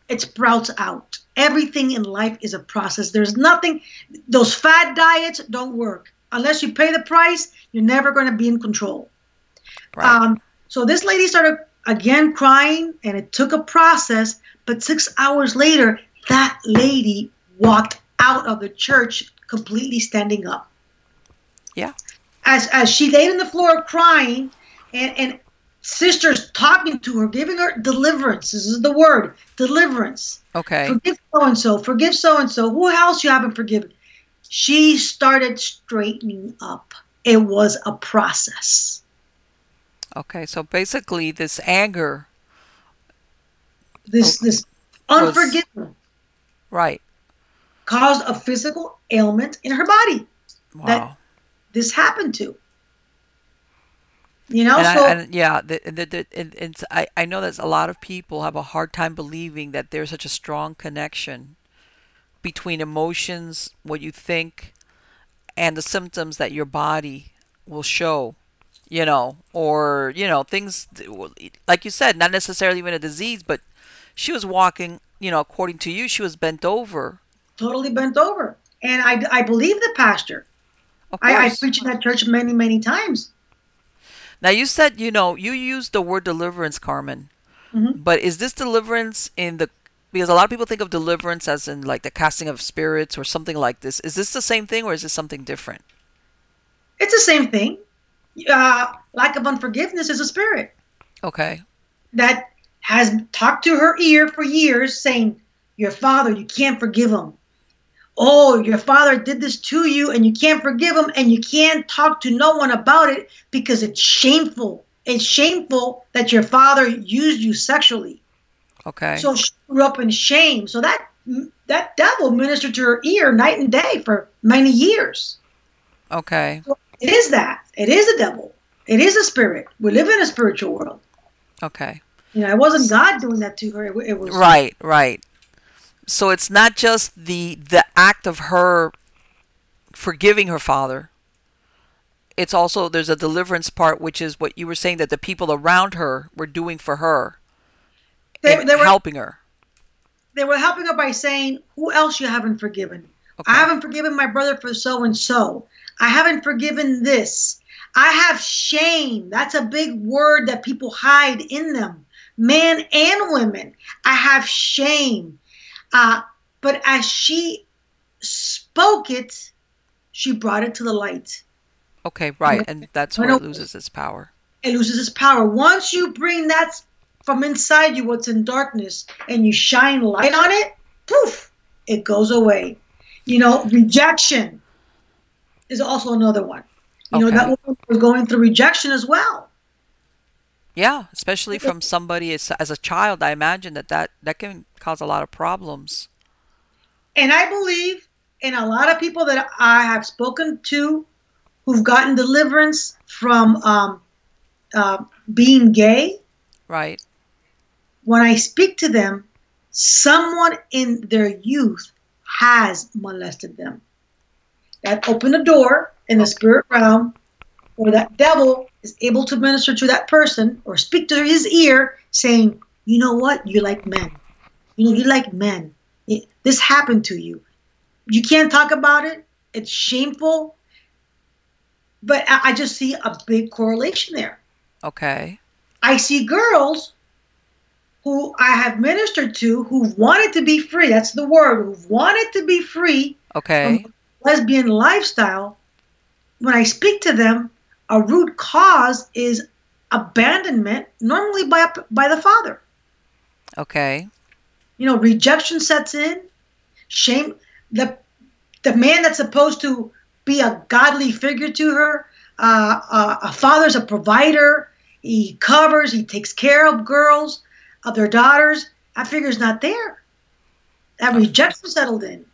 it sprouts out. Everything in life is a process. There's nothing. Those fad diets don't work. Unless you pay the price, you're never going to be in control. Right. Um, so this lady started, again, crying, and it took a process. But six hours later, that lady walked out of the church completely standing up. Yeah. As as she laid on the floor crying, and, and sisters talking to her, giving her deliverance. This is the word, deliverance. Okay. Forgive so-and-so, forgive so-and-so. Who else you haven't forgiven? She started straightening up. It was a process. Okay, so basically this anger. This, this unforgiveness. Right. Caused a physical ailment in her body. Wow. That this happened to. You know, and so I, and yeah, the, the, the, it, it's, I, I know that a lot of people have a hard time believing that there's such a strong connection between emotions, what you think, and the symptoms that your body will show, you know, or, you know, things like you said, not necessarily even a disease, but she was walking, you know, according to you, she was bent over. Totally bent over. And I, I believe the pastor. I, I preach in that church many, many times. Now, you said, you know, you used the word deliverance, Carmen. Mm-hmm. But is this deliverance in the, because a lot of people think of deliverance as in like the casting of spirits or something like this. Is this the same thing or is this something different? It's the same thing. Uh, lack of unforgiveness is a spirit. Okay. That has talked to her ear for years saying, your father, you can't forgive him. Oh, your father did this to you and you can't forgive him and you can't talk to no one about it because it's shameful. It's shameful that your father used you sexually. Okay. So she grew up in shame. So that that devil ministered to her ear night and day for many years. Okay. So it is that. It is a devil. It is a spirit. We live in a spiritual world. Okay. You know, it wasn't God doing that to her. It, it was right, right. So it's not just the the act of her forgiving her father. It's also there's a deliverance part, which is what you were saying that the people around her were doing for her. They, they were helping her. They were helping her by saying, who else you haven't forgiven? Okay. I haven't forgiven my brother for so-and-so. I haven't forgiven this. I have shame. That's a big word that people hide in them. Men and women. I have shame. Uh, but as she spoke it, she brought it to the light. Okay, right. And that's where it loses its power. It loses its power. Once you bring that from inside you, what's in darkness, and you shine light on it, poof, it goes away. You know, rejection is also another one. You okay. know, that woman was going through rejection as well. Yeah, especially from somebody as, as a child. I imagine that, that that can cause a lot of problems. And I believe in a lot of people that I have spoken to who've gotten deliverance from um, uh, being gay. Right. When I speak to them, someone in their youth has molested them. That opened a door in the spirit realm where that devil is able to minister to that person or speak to his ear saying, you know what? You like men. You know, you like men. It, this happened to you. You can't talk about it. It's shameful. But I, I just see a big correlation there. Okay. I see girls who I have ministered to who wanted to be free. That's the word. Who wanted to be free. Okay. From a lesbian lifestyle. When I speak to them, a root cause is abandonment, normally by by the father. Okay. You know, rejection sets in, shame. The the man that's supposed to be a godly figure to her, uh, uh, a father's a provider. He covers, he takes care of girls, of their daughters. That figure's not there. That rejection settled in.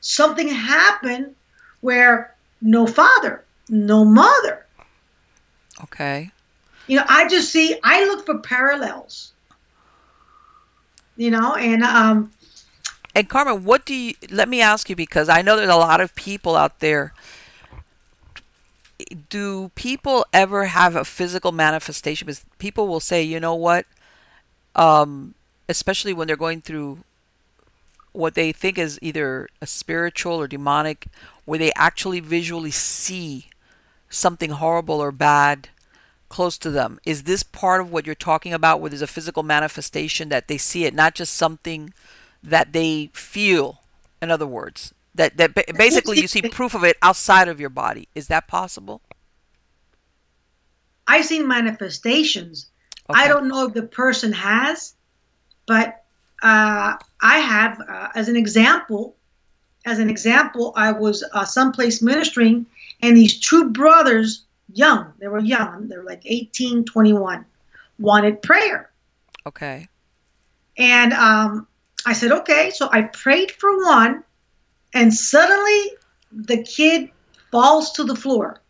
Something happened where no father, no mother. Okay. You know, I just see, I look for parallels. You know, and... um. And Carmen, what do you, let me ask you, because I know there's a lot of people out there. Do people ever have a physical manifestation? Because people will say, you know what, um, especially when they're going through what they think is either a spiritual or demonic, where they actually visually see something horrible or bad close to them. Is this part of what you're talking about, where there's a physical manifestation that they see it, not just something that they feel? In other words, that, that basically you see proof of it outside of your body. Is that possible? I've seen manifestations. Okay. I don't know if the person has, but uh, I have, uh, as an example, as an example, I was uh, someplace ministering, and these two brothers, young, they were young, they were like eighteen, twenty-one, wanted prayer. Okay. And, um, I said, okay, so I prayed for one, and suddenly the kid falls to the floor.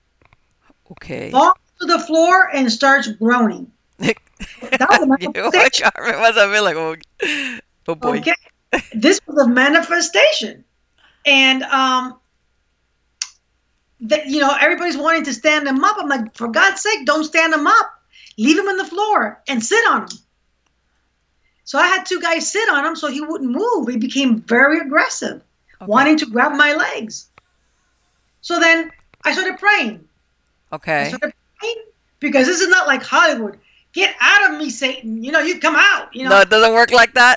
Okay. Falls to the floor and starts groaning. That was a manifestation. You know, I was, I feel like, oh, oh boy. Okay. This was a manifestation. And, um, that, you know, everybody's wanting to stand him up. I'm like, for God's sake, don't stand him up. Leave him on the floor and sit on him. So I had two guys sit on him so he wouldn't move. He became very aggressive, okay, wanting to grab my legs. So then I started praying. Okay. I started praying because this is not like Hollywood. Get out of me, Satan. You know, you come out. You know? No, it doesn't work like that.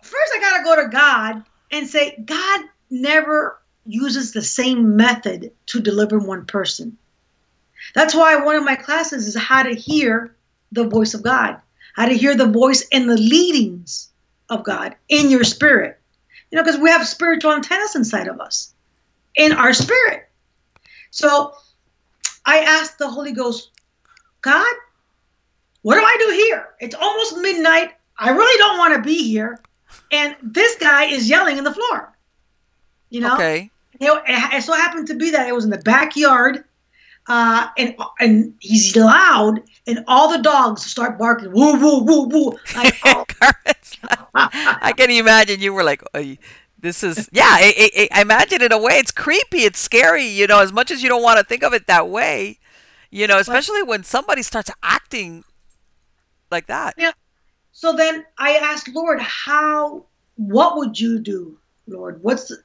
First, I got to go to God and say, God never uses the same method to deliver one person. That's why one of my classes is how to hear the voice of God. How to hear the voice and the leadings of God in your spirit. You know, because we have spiritual antennas inside of us, in our spirit. So I asked the Holy Ghost, God, what do I do here? It's almost midnight. I really don't want to be here. And this guy is yelling in the floor. You know? Okay. It so happened to be that it was in the backyard. Uh, and and he's loud, and all the dogs start barking, woo, woo, woo, woo. Like, oh. I can imagine you were like, oh, this is, yeah, it, it, I imagine in a way it's creepy, it's scary, you know, as much as you don't want to think of it that way, you know, especially but, when somebody starts acting like that. Yeah. So then I asked, Lord, how, what would you do, Lord? What's, the,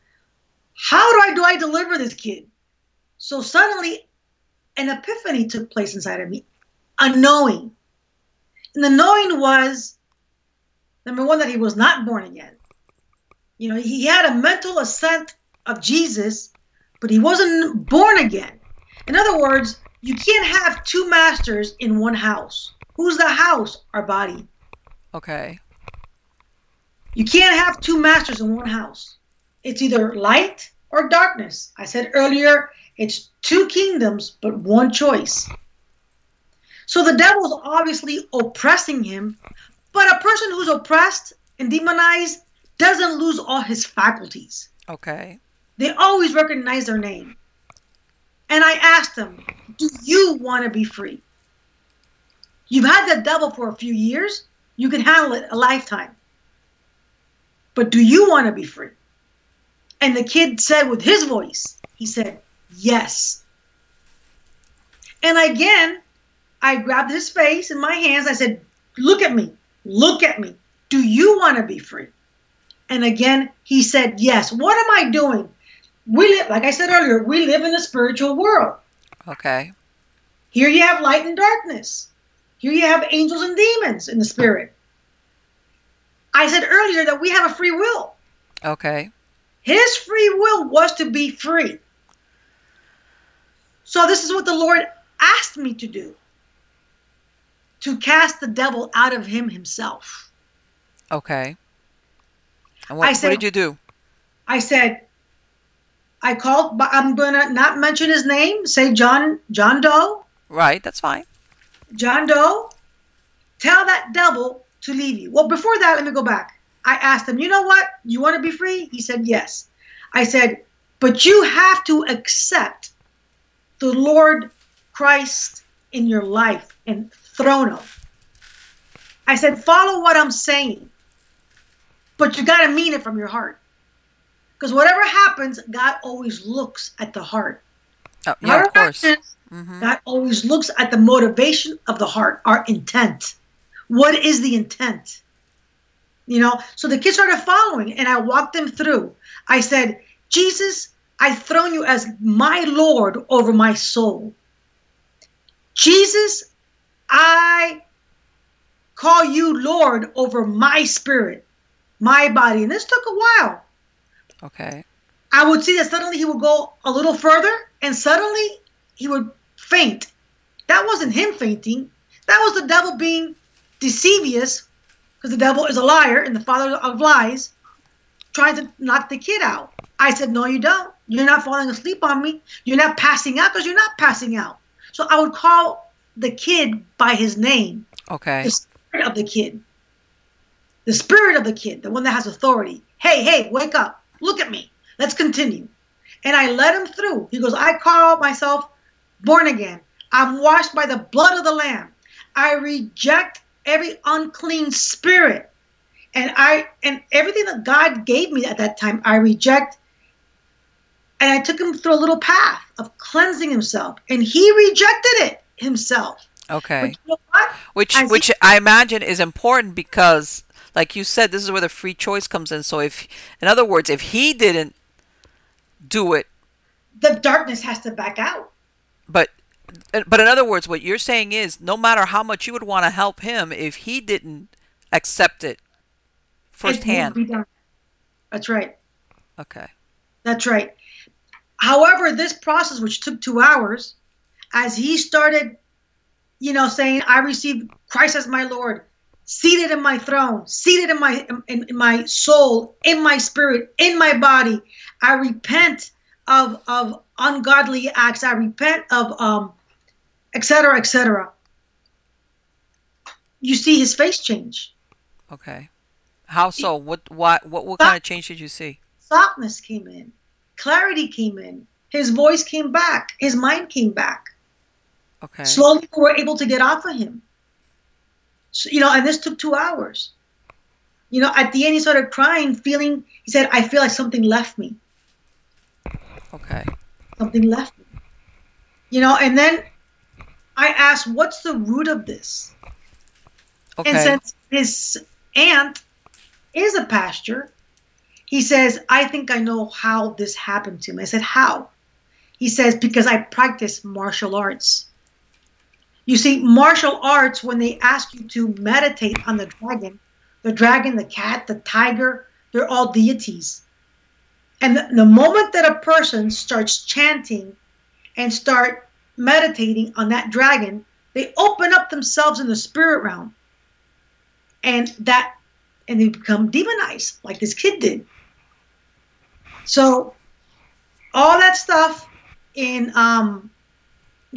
how do I, do I deliver this kid? So suddenly, an epiphany took place inside of me, a knowing. And the knowing was, number one, that he was not born again. You know, he had a mental assent of Jesus, but he wasn't born again. In other words, you can't have two masters in one house. Who's the house? Our body. Okay. You can't have two masters in one house. It's either light or darkness. I said earlier, it's two kingdoms, but one choice. So the devil's obviously oppressing him, but a person who's oppressed and demonized doesn't lose all his faculties. Okay. They always recognize their name. And I asked them, do you want to be free? You've had the devil for a few years. You can handle it a lifetime. But do you want to be free? And the kid said with his voice, he said, yes. And again, I grabbed his face in my hands. I said, look at me. Look at me. Do you want to be free? And again, he said, yes. What am I doing? We live, like I said earlier, we live in a spiritual world. Okay. Here you have light and darkness. Here you have angels and demons in the spirit. I said earlier that we have a free will. Okay. His free will was to be free. So this is what the Lord asked me to do, to cast the devil out of him himself. Okay. And what, I said, what did you do? I said, I called, but I'm going to not mention his name, say John, John Doe. Right, that's fine. John Doe, tell that devil to leave you. Well, before that, let me go back. I asked him, you know what? You want to be free? He said, yes. I said, but you have to accept the Lord Christ in your life and throne him. I said, follow what I'm saying, but you got to mean it from your heart. Because whatever happens, God always looks at the heart. Oh, yeah, of course. Happens, mm-hmm. God always looks at the motivation of the heart, our intent. What is the intent? You know, so the kids started following, and I walked them through. I said, Jesus, I've thrown you as my Lord over my soul. Jesus, I call you Lord over my spirit, my body. And this took a while. Okay. I would see that suddenly he would go a little further, and suddenly he would faint. That wasn't him fainting. That was the devil being deceivious, because the devil is a liar and the father of lies, trying to knock the kid out. I said, no, you don't. You're not falling asleep on me. You're not passing out, because you're not passing out. So I would call the kid by his name. Okay. The spirit of the kid. The spirit of the kid, the one that has authority. Hey, hey, wake up. Look at me. Let's continue. And I let him through. He goes, I call myself born again. I'm washed by the blood of the Lamb. I reject every unclean spirit. And I and everything that God gave me at that time, I reject. And I took him through a little path of cleansing himself. And he rejected it himself. Okay. But you know what? Which, I, which I imagine is important because, like you said, this is where the free choice comes in. So if, in other words, if he didn't do it, the darkness has to back out. But, but in other words, what you're saying is, no matter how much you would want to help him, if he didn't accept it firsthand, it that's right. Okay. That's right. However, this process, which took two hours, as he started, you know, saying, I received Christ as my Lord, seated in my throne, seated in my in, in my soul, in my spirit, in my body. I repent of of ungodly acts. I repent of um, et cetera, et cetera. You see his face change. Okay. How so? What what what, what kind of change did you see? Softness came in. Clarity came in. His voice came back. His mind came back. Okay. Slowly we were able to get off of him. So, you know, and this took two hours. You know, at the end, he started crying, feeling, he said, I feel like something left me. Okay. Something left me. You know, and then I asked, what's the root of this? Okay. And since his aunt is a pastor, he says, I think I know how this happened to me. I said, how? He says, because I practice martial arts. You see, martial arts, when they ask you to meditate on the dragon, the dragon, the cat, the tiger, they're all deities. And the, the moment that a person starts chanting and start meditating on that dragon, they open up themselves in the spirit realm. And that, and they become demonized, like this kid did. So all that stuff in... um.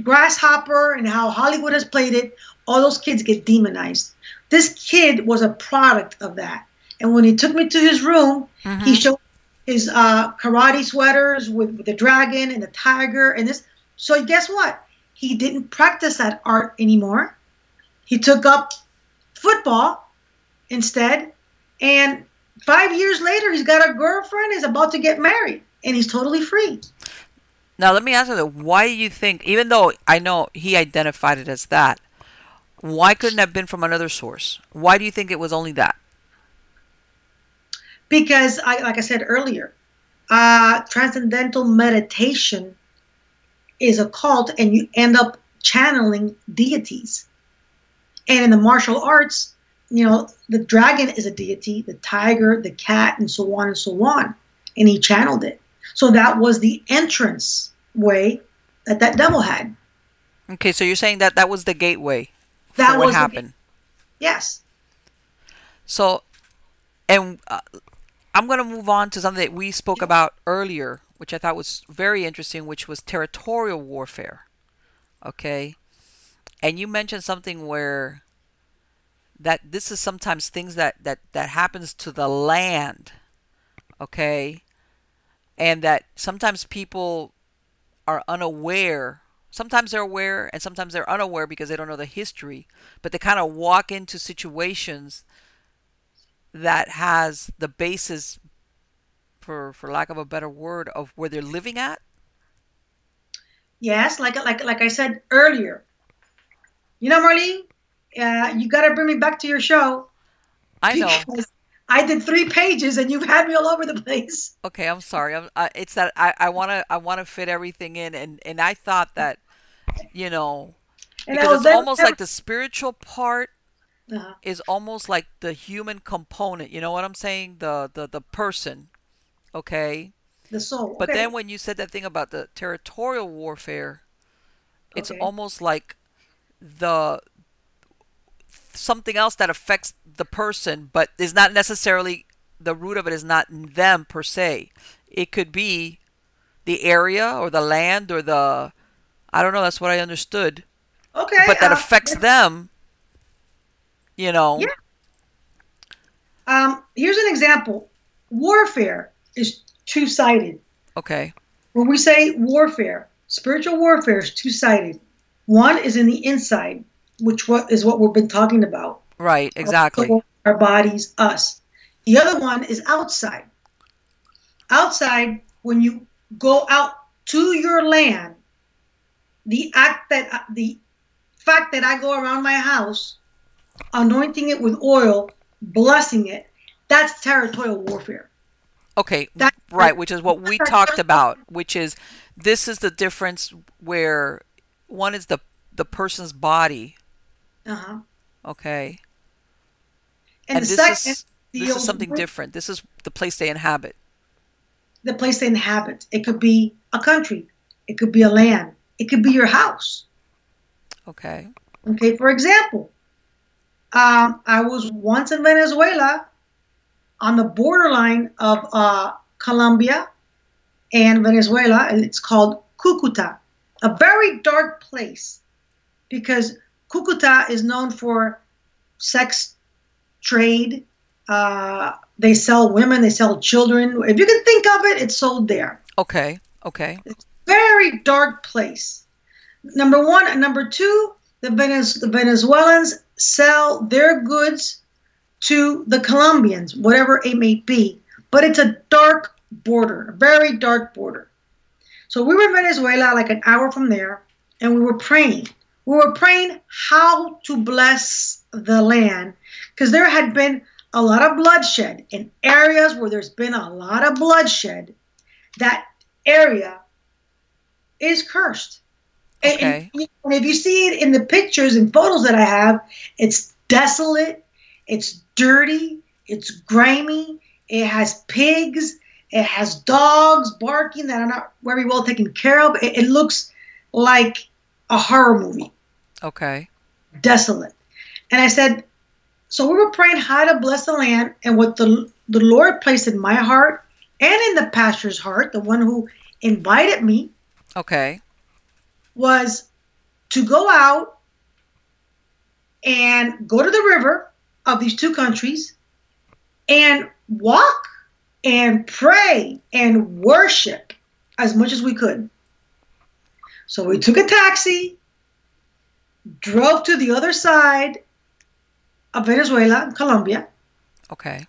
Grasshopper and how Hollywood has played it, all those kids get demonized. This kid was a product of that. And when he took me to his room, mm-hmm. he showed his uh, karate sweaters with, with the dragon and the tiger and this. So guess what? He didn't practice that art anymore. He took up football instead. And five years later, he's got a girlfriend, he's about to get married, and he's totally free. Now, let me ask you, why do you think, even though I know he identified it as that, why couldn't it have been from another source? Why do you think it was only that? Because, I, like I said earlier, uh, transcendental meditation is a cult, and you end up channeling deities. And in the martial arts, you know, the dragon is a deity, the tiger, the cat, and so on and so on. And he channeled it. So that was the entrance way that that devil had. Okay, so you're saying that that was the gateway that for what was happened. The, yes. So, and uh, I'm going to move on to something that we spoke about earlier, which I thought was very interesting, which was territorial warfare. Okay. And you mentioned something where that this is sometimes things that, that, that happens to the land, okay? And that sometimes people are unaware. Sometimes they're aware and sometimes they're unaware because they don't know the history. But they kind of walk into situations that has the basis, for for lack of a better word, of where they're living at. Yes, like like like I said earlier. You know, Marlene, uh, you got to bring me back to your show. I know. I did three pages and you've had me all over the place. Okay, I'm sorry. I'm, I, it's that I, I want to I want to fit everything in, and, and I thought that, you know, and because it's never, almost never... like the spiritual part uh-huh. is almost like the human component. You know what I'm saying? The the, the person, okay? The soul. But okay. Then when you said that thing about the territorial warfare, it's okay. almost like the something else that affects the person, but is not necessarily the root of it is not them per se. It could be the area or the land or the, I don't know. That's what I understood. Okay. But that uh, affects them, you know? Yeah. Um, here's an example. Warfare is two-sided. Okay. When we say warfare, spiritual warfare is two-sided. One is in the inside, which what is what we've been talking about. Right, exactly. Our bodies, us. The other one is outside. Outside, when you go out to your land, the act that the fact that I go around my house, anointing it with oil, blessing it, that's territorial warfare. Okay, that's right, which is what we talked about, which is this is the difference where one is the the person's body. Uh-huh. Okay. And, and this, second, is, this is something different. This is the place they inhabit. The place they inhabit. It could be a country. It could be a land. It could be your house. Okay. Okay. For example, um, I was once in Venezuela on the borderline of uh, Colombia and Venezuela, and it's called Cúcuta, a very dark place because Cúcuta is known for sex trade. Uh, they sell women, they sell children. If you can think of it, it's sold there. Okay, okay. It's a very dark place. Number one. And number two, the, Venez- the Venezuelans sell their goods to the Colombians, whatever it may be. But it's a dark border, a very dark border. So we were in Venezuela like an hour from there, and we were praying. We were praying how to bless the land because there had been a lot of bloodshed in areas where there's been a lot of bloodshed. That area is cursed. Okay. And, and if you see it in the pictures and photos that I have, it's desolate, it's dirty, it's grimy, it has pigs, it has dogs barking that are not very well taken care of. It, it looks like a horror movie. Okay. Desolate. And I said, so we were praying how to bless the land, and what the the Lord placed in my heart and in the pastor's heart, the one who invited me. Okay. Was to go out and go to the river of these two countries and walk and pray and worship as much as we could. So we took a taxi, drove to the other side of Venezuela, Colombia. Okay.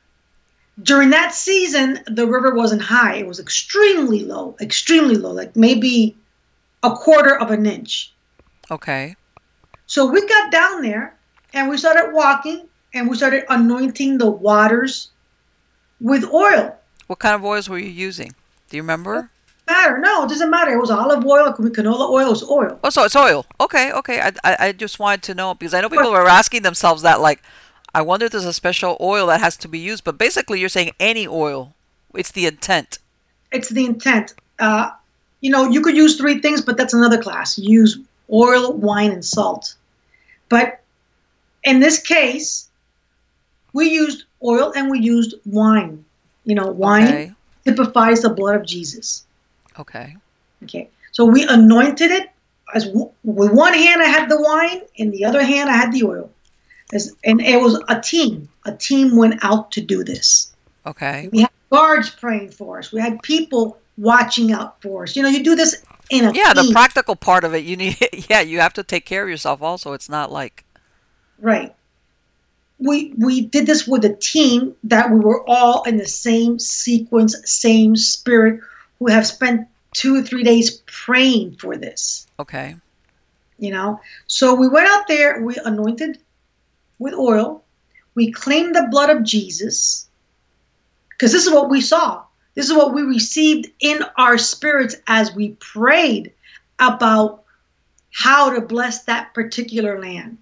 During that season, the river wasn't high. It was extremely low, extremely low, like maybe a quarter of an inch. Okay. So we got down there and we started walking and we started anointing the waters with oil. What kind of oils were you using? Do you remember? Matter. No, it doesn't matter. It was olive oil, it could be canola oil, it was oil. Oh, so it's oil. Okay, okay. I, I I just wanted to know because I know people were asking themselves that, like, I wonder if there's a special oil that has to be used. But basically, you're saying any oil. It's the intent. It's the intent. Uh, you know, you could use three things, but that's another class. You use oil, wine, and salt. But in this case, we used oil and we used wine. You know, wine okay. typifies the blood of Jesus. Okay. Okay. So we anointed it. As w- with one hand, I had the wine, and the other hand, I had the oil. And it was a team. A team went out to do this. Okay. We had guards praying for us. We had people watching out for us. You know, you do this in a yeah, team. The practical part of it, you need, yeah, you have to take care of yourself also. It's not like. Right. We we did this with a team that we were all in the same sequence, same spirit, who have spent two or three days praying for this. Okay. You know, so we went out there, we anointed with oil. We claimed the blood of Jesus, because this is what we saw. This is what we received in our spirits as we prayed about how to bless that particular land.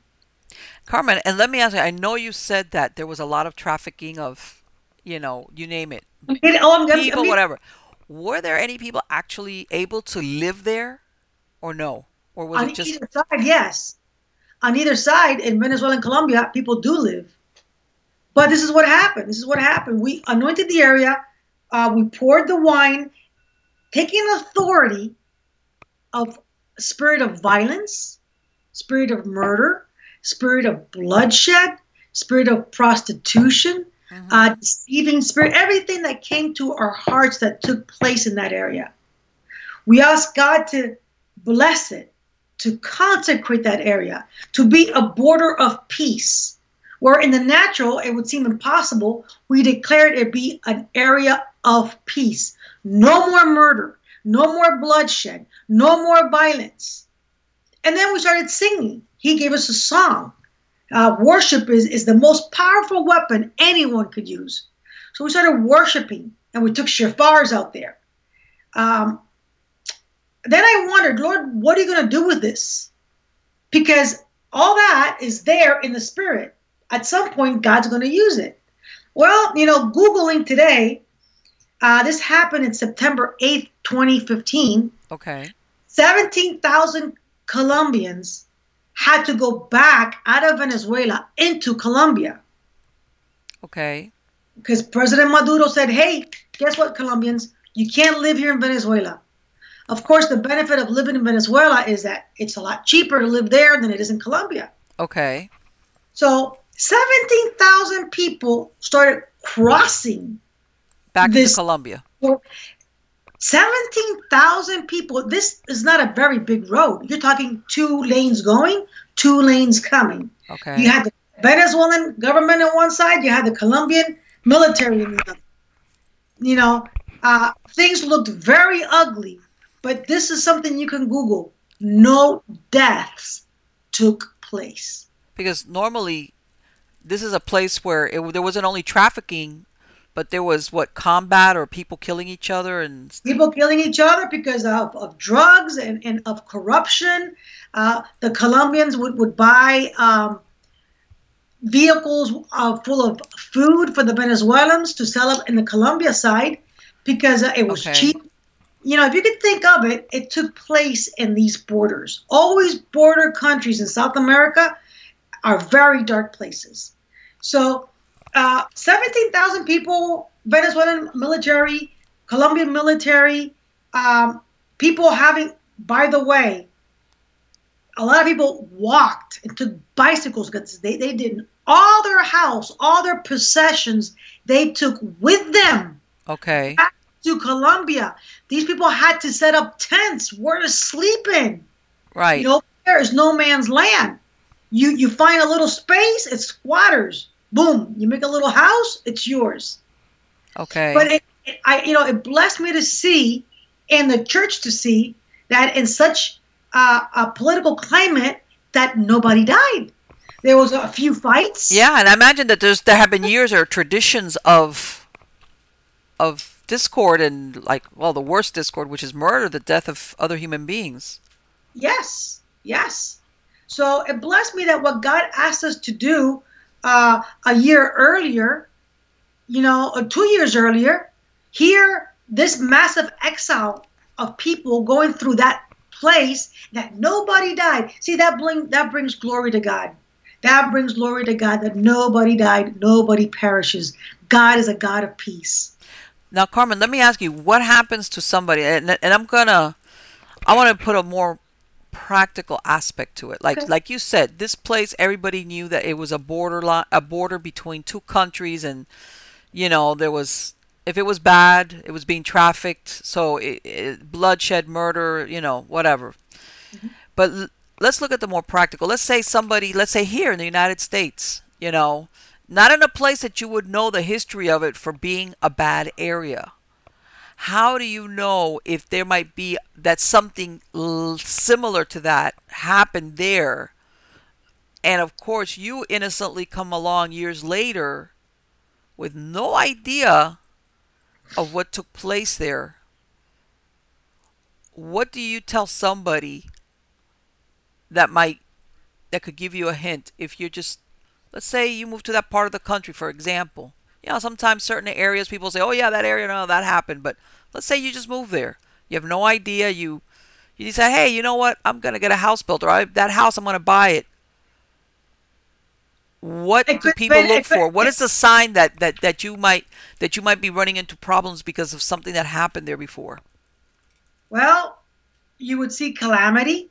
Carmen, and let me ask you, I know you said that there was a lot of trafficking of, you know, you name it, I mean, oh, I'm gonna, people, I mean, whatever. Were there any people actually able to live there or no? Or was it just... On either side, yes. On either side, in Venezuela and Colombia, people do live. But this is what happened. This is what happened. We anointed the area. Uh, we poured the wine, taking authority of spirit of violence, spirit of murder, spirit of bloodshed, spirit of prostitution, mm-hmm. uh, deceiving spirit, everything that came to our hearts that took place in that area. We asked God to bless it, to consecrate that area, to be a border of peace, where in the natural, it would seem impossible. We declared it be an area of peace. No more murder, no more bloodshed, no more violence. And then we started singing. He gave us a song. Uh, worship is, is the most powerful weapon anyone could use. So we started worshiping, and we took shofars out there. Um, then I wondered, Lord, what are you going to do with this? Because all that is there in the spirit. At some point, God's going to use it. Well, you know, Googling today, uh, this happened in September eighth, twenty fifteen. Okay. seventeen thousand Colombians had to go back out of Venezuela into Colombia. Okay. Because President Maduro said, hey, guess what, Colombians? You can't live here in Venezuela. Of course, the benefit of living in Venezuela is that it's a lot cheaper to live there than it is in Colombia. Okay. So seventeen thousand people started crossing back this, to Colombia. seventeen thousand people. This is not a very big road. You're talking two lanes going, two lanes coming. Okay. You had the Venezuelan government on one side. You had the Colombian military on the other. You know, uh, things looked very ugly. But this is something you can Google. No deaths took place. Because normally, this is a place where it, there wasn't only trafficking, but there was, what, combat or people killing each other? and People killing each other because of, of drugs and, and of corruption. Uh, the Colombians would, would buy um, vehicles uh, full of food for the Venezuelans to sell up in the Colombia side because uh, it was okay. cheap. You know, if you could think of it, it took place in these borders. Always border countries in South America are very dark places. So uh, seventeen thousand people, Venezuelan military, Colombian military, um, people having, by the way, a lot of people walked and took bicycles because they, they didn't. All their house, all their possessions, they took with them. Okay. Back to Colombia. These people had to set up tents, where to sleep in. Right. You know, there is no man's land. You you find a little space, it's squatters. Boom, you make a little house, it's yours. Okay. But it, it, I, you know, it blessed me to see, and the church to see, that in such uh, a political climate that nobody died. There was a few fights. Yeah, and I imagine that there's there have been years or traditions of of discord and like well, the worst discord, which is murder, the death of other human beings. Yes, yes. So it blessed me that what God asked us to do uh, a year earlier, you know, or two years earlier, here, this massive exile of people going through that place that nobody died. See, that, bring, that brings glory to God. That brings glory to God that nobody died, nobody perishes. God is a God of peace. Now, Carmen, let me ask you, what happens to somebody? And, and I'm going to, I want to put a more practical aspect to it. Like okay. like you said, this place, everybody knew that it was a border line, a border between two countries, and you know, there was, if it was bad, it was being trafficked, so it, it, bloodshed, murder, you know, whatever. Mm-hmm. But l- let's look at the more practical. Let's say somebody, let's say here in the United States, you know, not in a place that you would know the history of it for being a bad area. How do you know if there might be that something l- similar to that happened there? And of course, you innocently come along years later with no idea of what took place there. What do you tell somebody that might, that could give you a hint? If you're just, let's say you move to that part of the country, for example. You know, sometimes certain areas people say, oh yeah, that area, no, that happened. But let's say you just move there. You have no idea. You you decide, hey, you know what? I'm going to get a house built, or I, that house, I'm going to buy it. What could, do people look could, for? What is the sign that, that, that you might that you might be running into problems because of something that happened there before? Well, you would see calamity.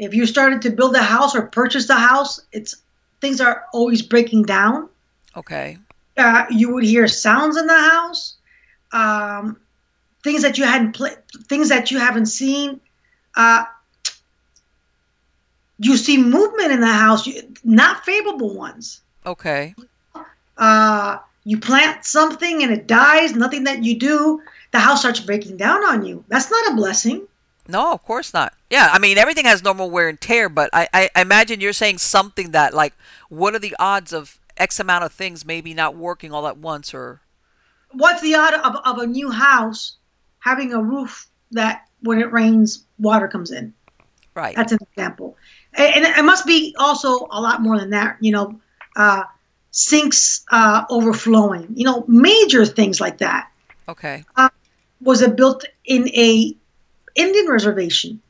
If you started to build a house or purchase a house, it's things are always breaking down. Okay. Uh, you would hear sounds in the house, um, things that you hadn't pl- things that you haven't seen. Uh, you see movement in the house, you, not favorable ones. Okay. Uh, you plant something and it dies. Nothing that you do, the house starts breaking down on you. That's not a blessing. No, of course not. Yeah, I mean, everything has normal wear and tear, but I, I, I imagine you're saying something that, like, what are the odds of X amount of things maybe not working all at once? Or what's the odds of, of a new house having a roof that when it rains, water comes in? Right. That's an example. And it must be also a lot more than that, you know, uh, sinks uh, overflowing, you know, major things like that. Okay. Uh, was it built in a Indian reservation?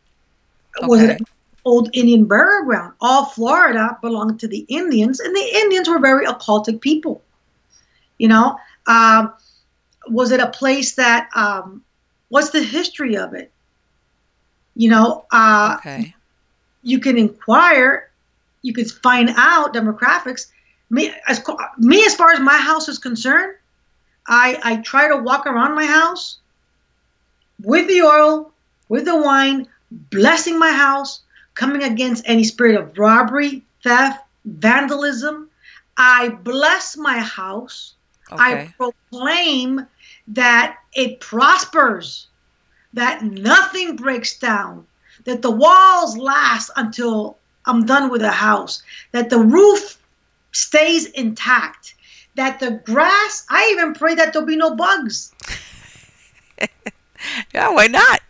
Okay. Was it old Indian burial ground? All Florida belonged to the Indians, and the Indians were very occultic people. You know, um, was it a place that, um, what's the history of it? You know, uh, okay. You can inquire, you can find out demographics. Me as, me, as far as my house is concerned, I, I try to walk around my house with the oil, with the wine, blessing my house, coming against any spirit of robbery, theft, vandalism. I bless my house. Okay. I proclaim that it prospers, that nothing breaks down, that the walls last until I'm done with the house, that the roof stays intact, that the grass, I even pray that there'll be no bugs. Yeah, why not?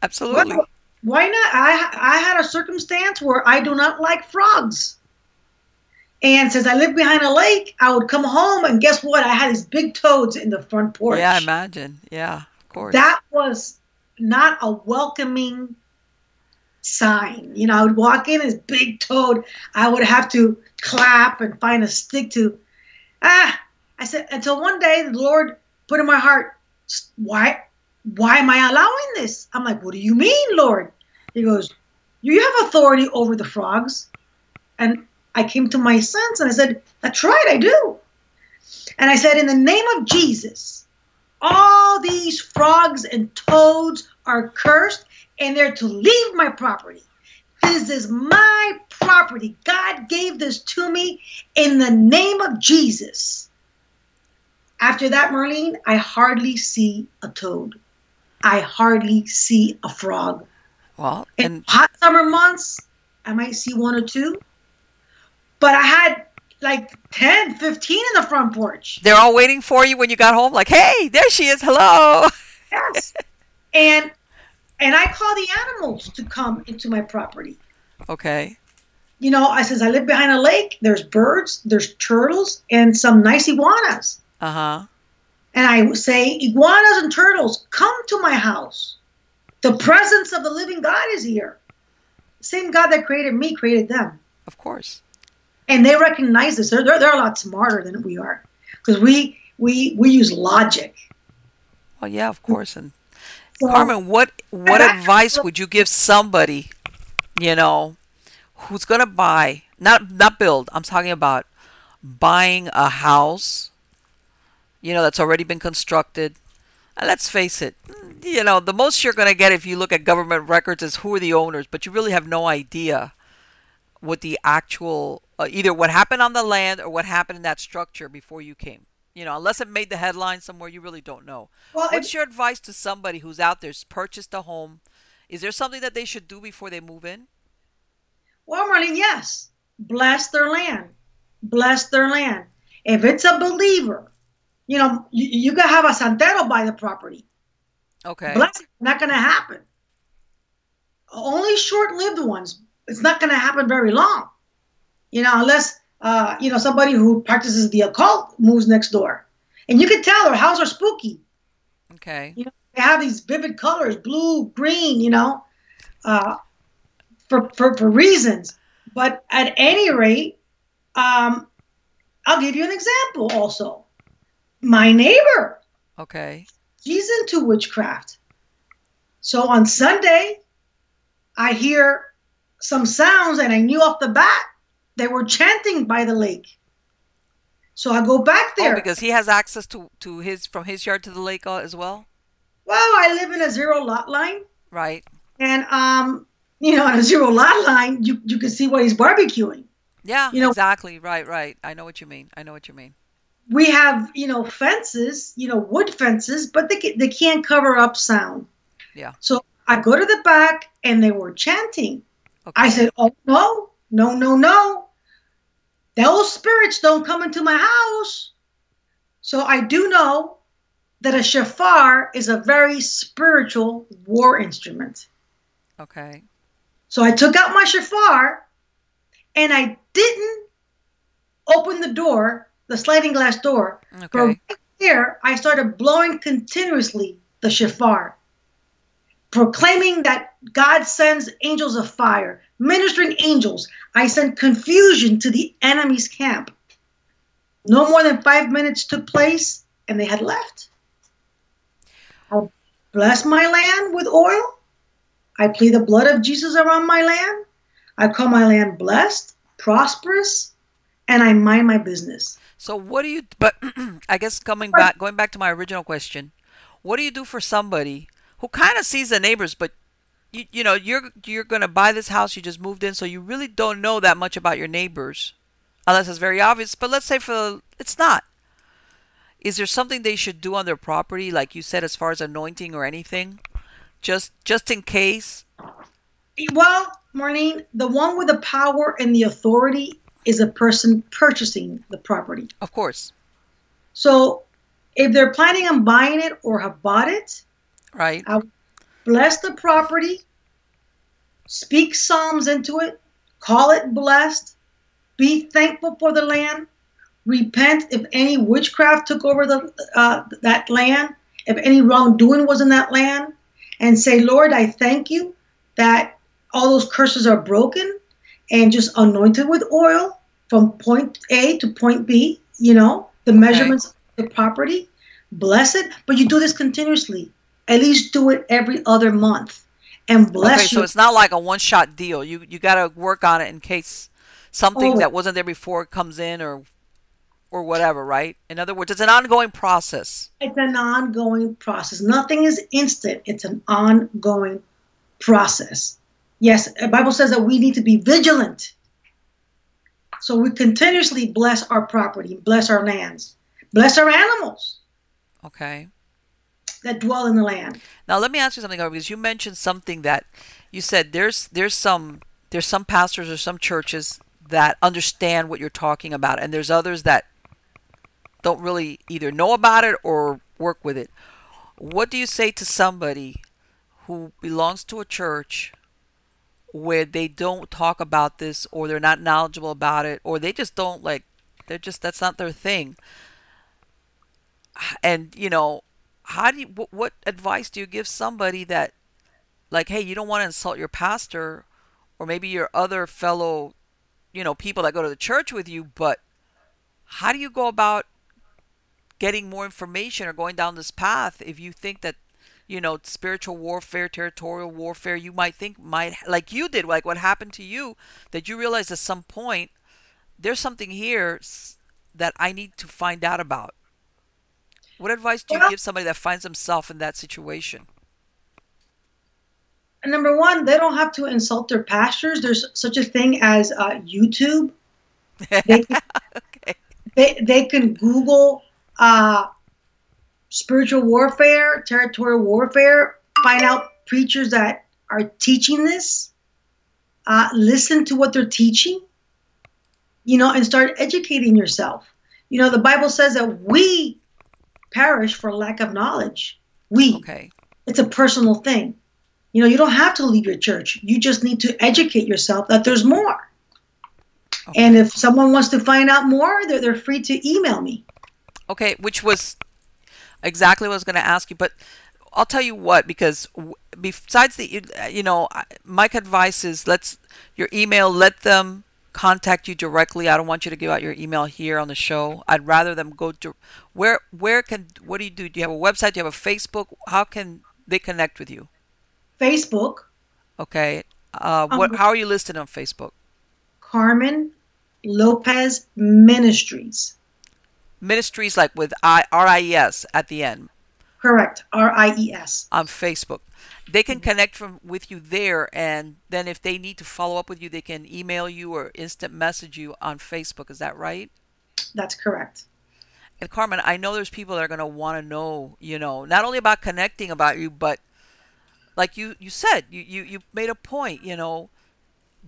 Absolutely. Well, why not? I I had a circumstance where I do not like frogs. And since I live behind a lake, I would come home, and guess what? I had these big toads in the front porch. Yeah, I imagine. Yeah, of course. That was not a welcoming sign. You know, I would walk in as big toad. I would have to clap and find a stick to, ah, I said, until one day the Lord put in my heart, why? Why am I allowing this? I'm like, what do you mean, Lord? He goes, you have authority over the frogs. And I came to my sense and I said, that's right, I do. And I said, in the name of Jesus, all these frogs and toads are cursed and they're to leave my property. This is my property. God gave this to me in the name of Jesus. After that, Marlene, I hardly see a toad. I hardly see a frog. Well, and in hot summer months, I might see one or two. But I had like ten, fifteen in the front porch. They're all waiting for you when you got home. Like, hey, there she is. Hello. Yes. and and I call the animals to come into my property. Okay. You know, I says I live behind a lake. There's birds, there's turtles, and some nice iguanas. Uh huh. And I would say, iguanas and turtles, come to my house. The presence of the living God is here. The same God that created me created them. Of course. And they recognize this. They're they're, they're a lot smarter than we are, because we we we use logic. Well, yeah, of course. And so, Carmen, what what advice would you give somebody you know, who's going to buy, not not build, I'm talking about buying a house, you know, that's already been constructed. And let's face it, you know, the most you're going to get if you look at government records is who are the owners, but you really have no idea what the actual, uh, either what happened on the land or what happened in that structure before you came. You know, unless it made the headlines somewhere, you really don't know. Well, What's it, your advice to somebody who's out there's purchased a home? Is there something that they should do before they move in? Well, Marlene, yes. Bless their land. Bless their land. If it's a believer, you know, you, you can have a santero buy the property. Okay. Bless it. Not going to happen. Only short-lived ones. It's not going to happen very long. You know, unless... Uh, you know, somebody who practices the occult moves next door. And you can tell their houses are spooky. Okay. You know, they have these vivid colors, blue, green, you know, uh, for, for, for reasons. But at any rate, um, I'll give you an example also. My neighbor. Okay. She's into witchcraft. So on Sunday, I hear some sounds and I knew off the bat they were chanting by the lake. So I go back there. Oh, because he has access to, to his, from his yard to the lake as well? Well, I live in a zero lot line. Right. And, um, you know, on a zero lot line, you, you can see what he's barbecuing. Yeah, you know, exactly. Right, right. I know what you mean. I know what you mean. We have, you know, fences, you know, wood fences, but they can, they can't cover up sound. Yeah. So I go to the back and they were chanting. Okay. I said, oh, no, no, no, no. Those spirits don't come into my house. So I do know that a shofar is a very spiritual war instrument. Okay. So I took out my shofar and I didn't open the door, the sliding glass door. Okay. But right there, I started blowing continuously the shofar, proclaiming that God sends angels of fire, ministering angels. I sent confusion to the enemy's camp. No more than five minutes took place, and they had left. I bless my land with oil. I plead the blood of Jesus around my land. I call my land blessed, prosperous, and I mind my business. So what do you, but I guess coming back, going back to my original question, what do you do for somebody who kind of sees the neighbors, but You, you know, you're you're going to buy this house. You just moved in. So you really don't know that much about your neighbors unless it's very obvious. But let's say for it's not. Is there something they should do on their property? Like you said, as far as anointing or anything, just just in case. Well, Marlene, the one with the power and the authority is a person purchasing the property. Of course. So if they're planning on buying it or have bought it. Right. I would bless the property, speak Psalms into it, call it blessed, be thankful for the land, repent if any witchcraft took over the uh, that land, if any wrongdoing was in that land, and say, Lord, I thank you that all those curses are broken and just anointed with oil from point A to point B, you know, the okay. measurements of the property, bless it. But you do this continuously. At least do it every other month, and bless okay, you. So it's not like a one-shot deal. You you got to work on it in case something oh. that wasn't there before comes in or or whatever, right? In other words, it's an ongoing process. It's an ongoing process. Nothing is instant. It's an ongoing process. Yes, the Bible says that we need to be vigilant. So we continuously bless our property, bless our lands, bless our animals. Okay. That dwell in the land. Now let me ask you something, because you mentioned something that you said there's there's some there's some pastors or some churches that understand what you're talking about, and there's others that don't really either know about it or work with it. What do you say to somebody who belongs to a church where they don't talk about this, or they're not knowledgeable about it, or they just don't like they're just that's not their thing? And you know, How do you, what, what advice do you give somebody that, like, hey, you don't want to insult your pastor or maybe your other fellow, you know, people that go to the church with you, but how do you go about getting more information or going down this path if you think that you know, spiritual warfare, territorial warfare, you might think might, like you did, like what happened to you, that you realized at some point, there's something here that I need to find out about. What advice do you well, give somebody that finds themselves in that situation? Number one, they don't have to insult their pastors. There's such a thing as uh, YouTube. They can, okay. they, they can Google uh, spiritual warfare, territorial warfare, find out preachers that are teaching this, uh, listen to what they're teaching, you know, and start educating yourself. You know, the Bible says that we perish for lack of knowledge. We. Okay. It's a personal thing. You know, you don't have to leave your church. You just need to educate yourself that there's more. Okay. And if someone wants to find out more, they're, they're free to email me. Okay, which was exactly what I was going to ask you. But I'll tell you what, because besides the, you know, my advice is let's, your email, let them contact you directly. I don't want you to give out your email here on the show. I'd rather them go to, where, where can, what do you do? Do you have a website? Do you have a Facebook? How can they connect with you? Facebook. Okay. Uh, what? Um, how are you listed on Facebook? Carmen Lopez Ministries. Ministries like with I, R I E S at the end. Correct. R I E S. On Facebook. They can connect from with you there. And then if they need to follow up with you, they can email you or instant message you on Facebook. Is that right? That's correct. And Carmen, I know there's people that are going to want to know, you know, not only about connecting about you, but like you, you said, you, you, you made a point, you know,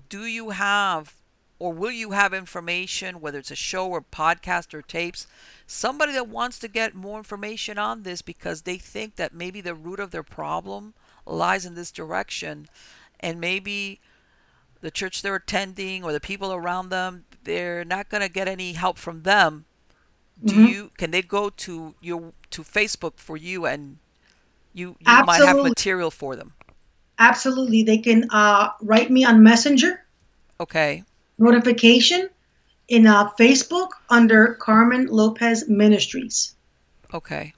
do you have or will you have information, whether it's a show or podcast or tapes, somebody that wants to get more information on this because they think that maybe the root of their problem lies in this direction. And maybe the church they're attending or the people around them, they're not going to get any help from them. Do mm-hmm. you, can they go to your, to Facebook for you and You, you might have material for them. Absolutely. They can uh, write me on Messenger. Okay. Notification in uh, Facebook under Carmen Lopez Ministries. Okay.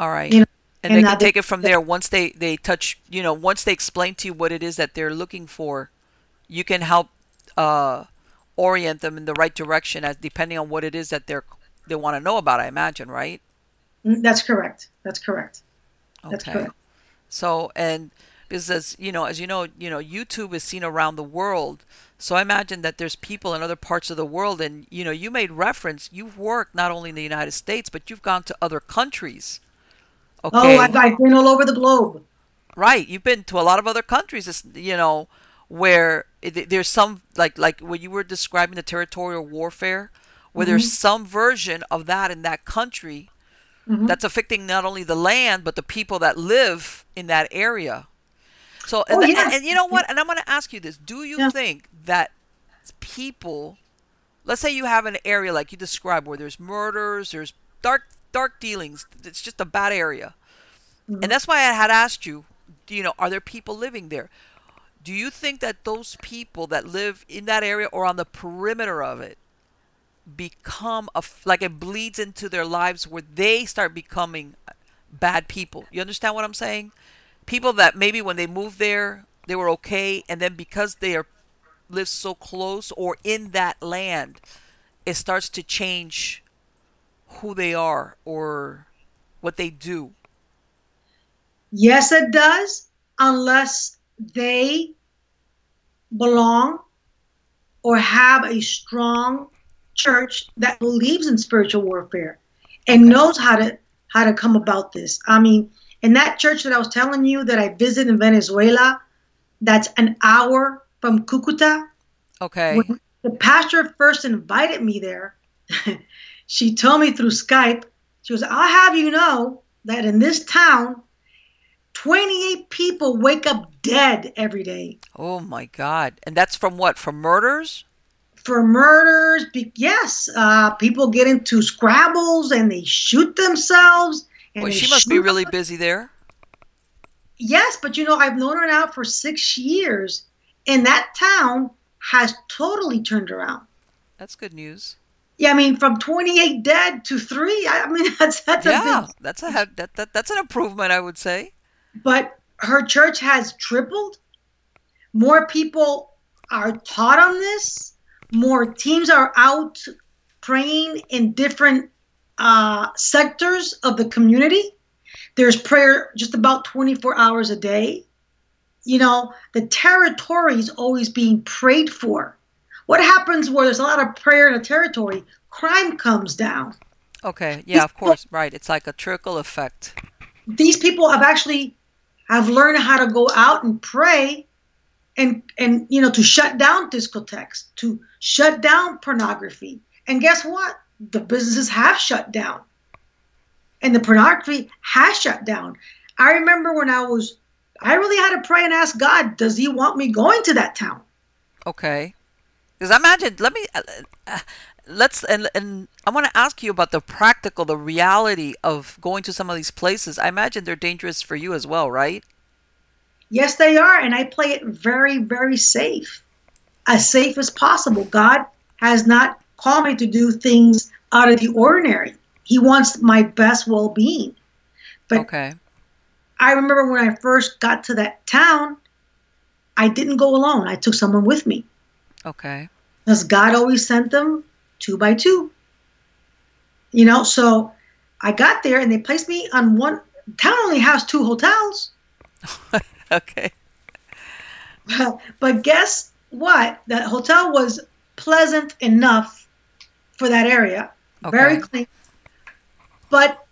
All right. You know, and, and they uh, can they, take it from there. Once they, they touch, you know, once they explain to you what it is that they're looking for, you can help uh, orient them in the right direction as depending on what it is that they're, they want to know about, I imagine, right? That's correct. That's correct. Okay. So, and because as you know, as you know, you know, YouTube is seen around the world. So I imagine that there's people in other parts of the world. And, you know, you made reference, you've worked not only in the United States, but you've gone to other countries. Okay. Oh, I've, I've been all over the globe. Right. You've been to a lot of other countries, you know, where it, there's some like, like when you were describing the territorial warfare, where mm-hmm. there's some version of that in that country. Mm-hmm. That's affecting not only the land, but the people that live in that area. So, and, oh, yeah. and, and you know what? And I'm going to ask you this. Do you yeah. think that people, let's say you have an area like you described where there's murders, there's dark, dark dealings. It's just a bad area. Mm-hmm. And that's why I had asked you, you know, are there people living there? Do you think that those people that live in that area or on the perimeter of it, become a like it bleeds into their lives where they start becoming bad people? You understand what I'm saying? People that maybe when they moved there they were okay, and then because they are live so close or in that land, it starts to change who they are or what they do. Yes, it does, unless they belong or have a strong church that believes in spiritual warfare and okay. knows how to how to come about this. I mean, in that church that I was telling you that I visited in Venezuela, that's an hour from Cúcuta. Okay. When the pastor first invited me there, she told me through Skype, she was, I'll have you know that in this town, twenty-eight people wake up dead every day. Oh my God. And that's from what? From murders? For murders, yes, uh, people get into scrabbles and they shoot themselves. And well, she must be really them. busy there. Yes, but you know, I've known her now for six years, and that town has totally turned around. That's good news. Yeah, I mean, from twenty-eight dead to three. I mean, that's that's yeah, a big... that's a that, that that's an improvement, I would say. but her church has tripled. More people are taught on this. More teams are out praying in different uh, sectors of the community. There's prayer just about twenty-four hours a day. You know, the territory is always being prayed for. What happens where there's a lot of prayer in a territory? Crime comes down. Okay. Yeah, of course. Right. It's like a trickle effect. These people have actually have learned how to go out and pray and, and you know, to shut down discotheques, to shut down pornography. And guess what? The businesses have shut down. And the pornography has shut down. I remember when I was, I really had to pray and ask God, does he want me going to that town? Okay. Because imagine, let me, uh, uh, let's, and, and I want to ask you about the practical, the reality of going to some of these places. I imagine they're dangerous for you as well, right? Yes, they are. And I play it very, very safe, as safe as possible. God has not called me to do things out of the ordinary. He wants my best well-being. But okay. I remember when I first got to that town, I didn't go alone. I took someone with me. Okay. Because God always sent them two by two. You know, so I got there and they placed me on one. Town only has two hotels. Okay. But, but guess what? That hotel was pleasant enough for that area. Okay. Very clean. But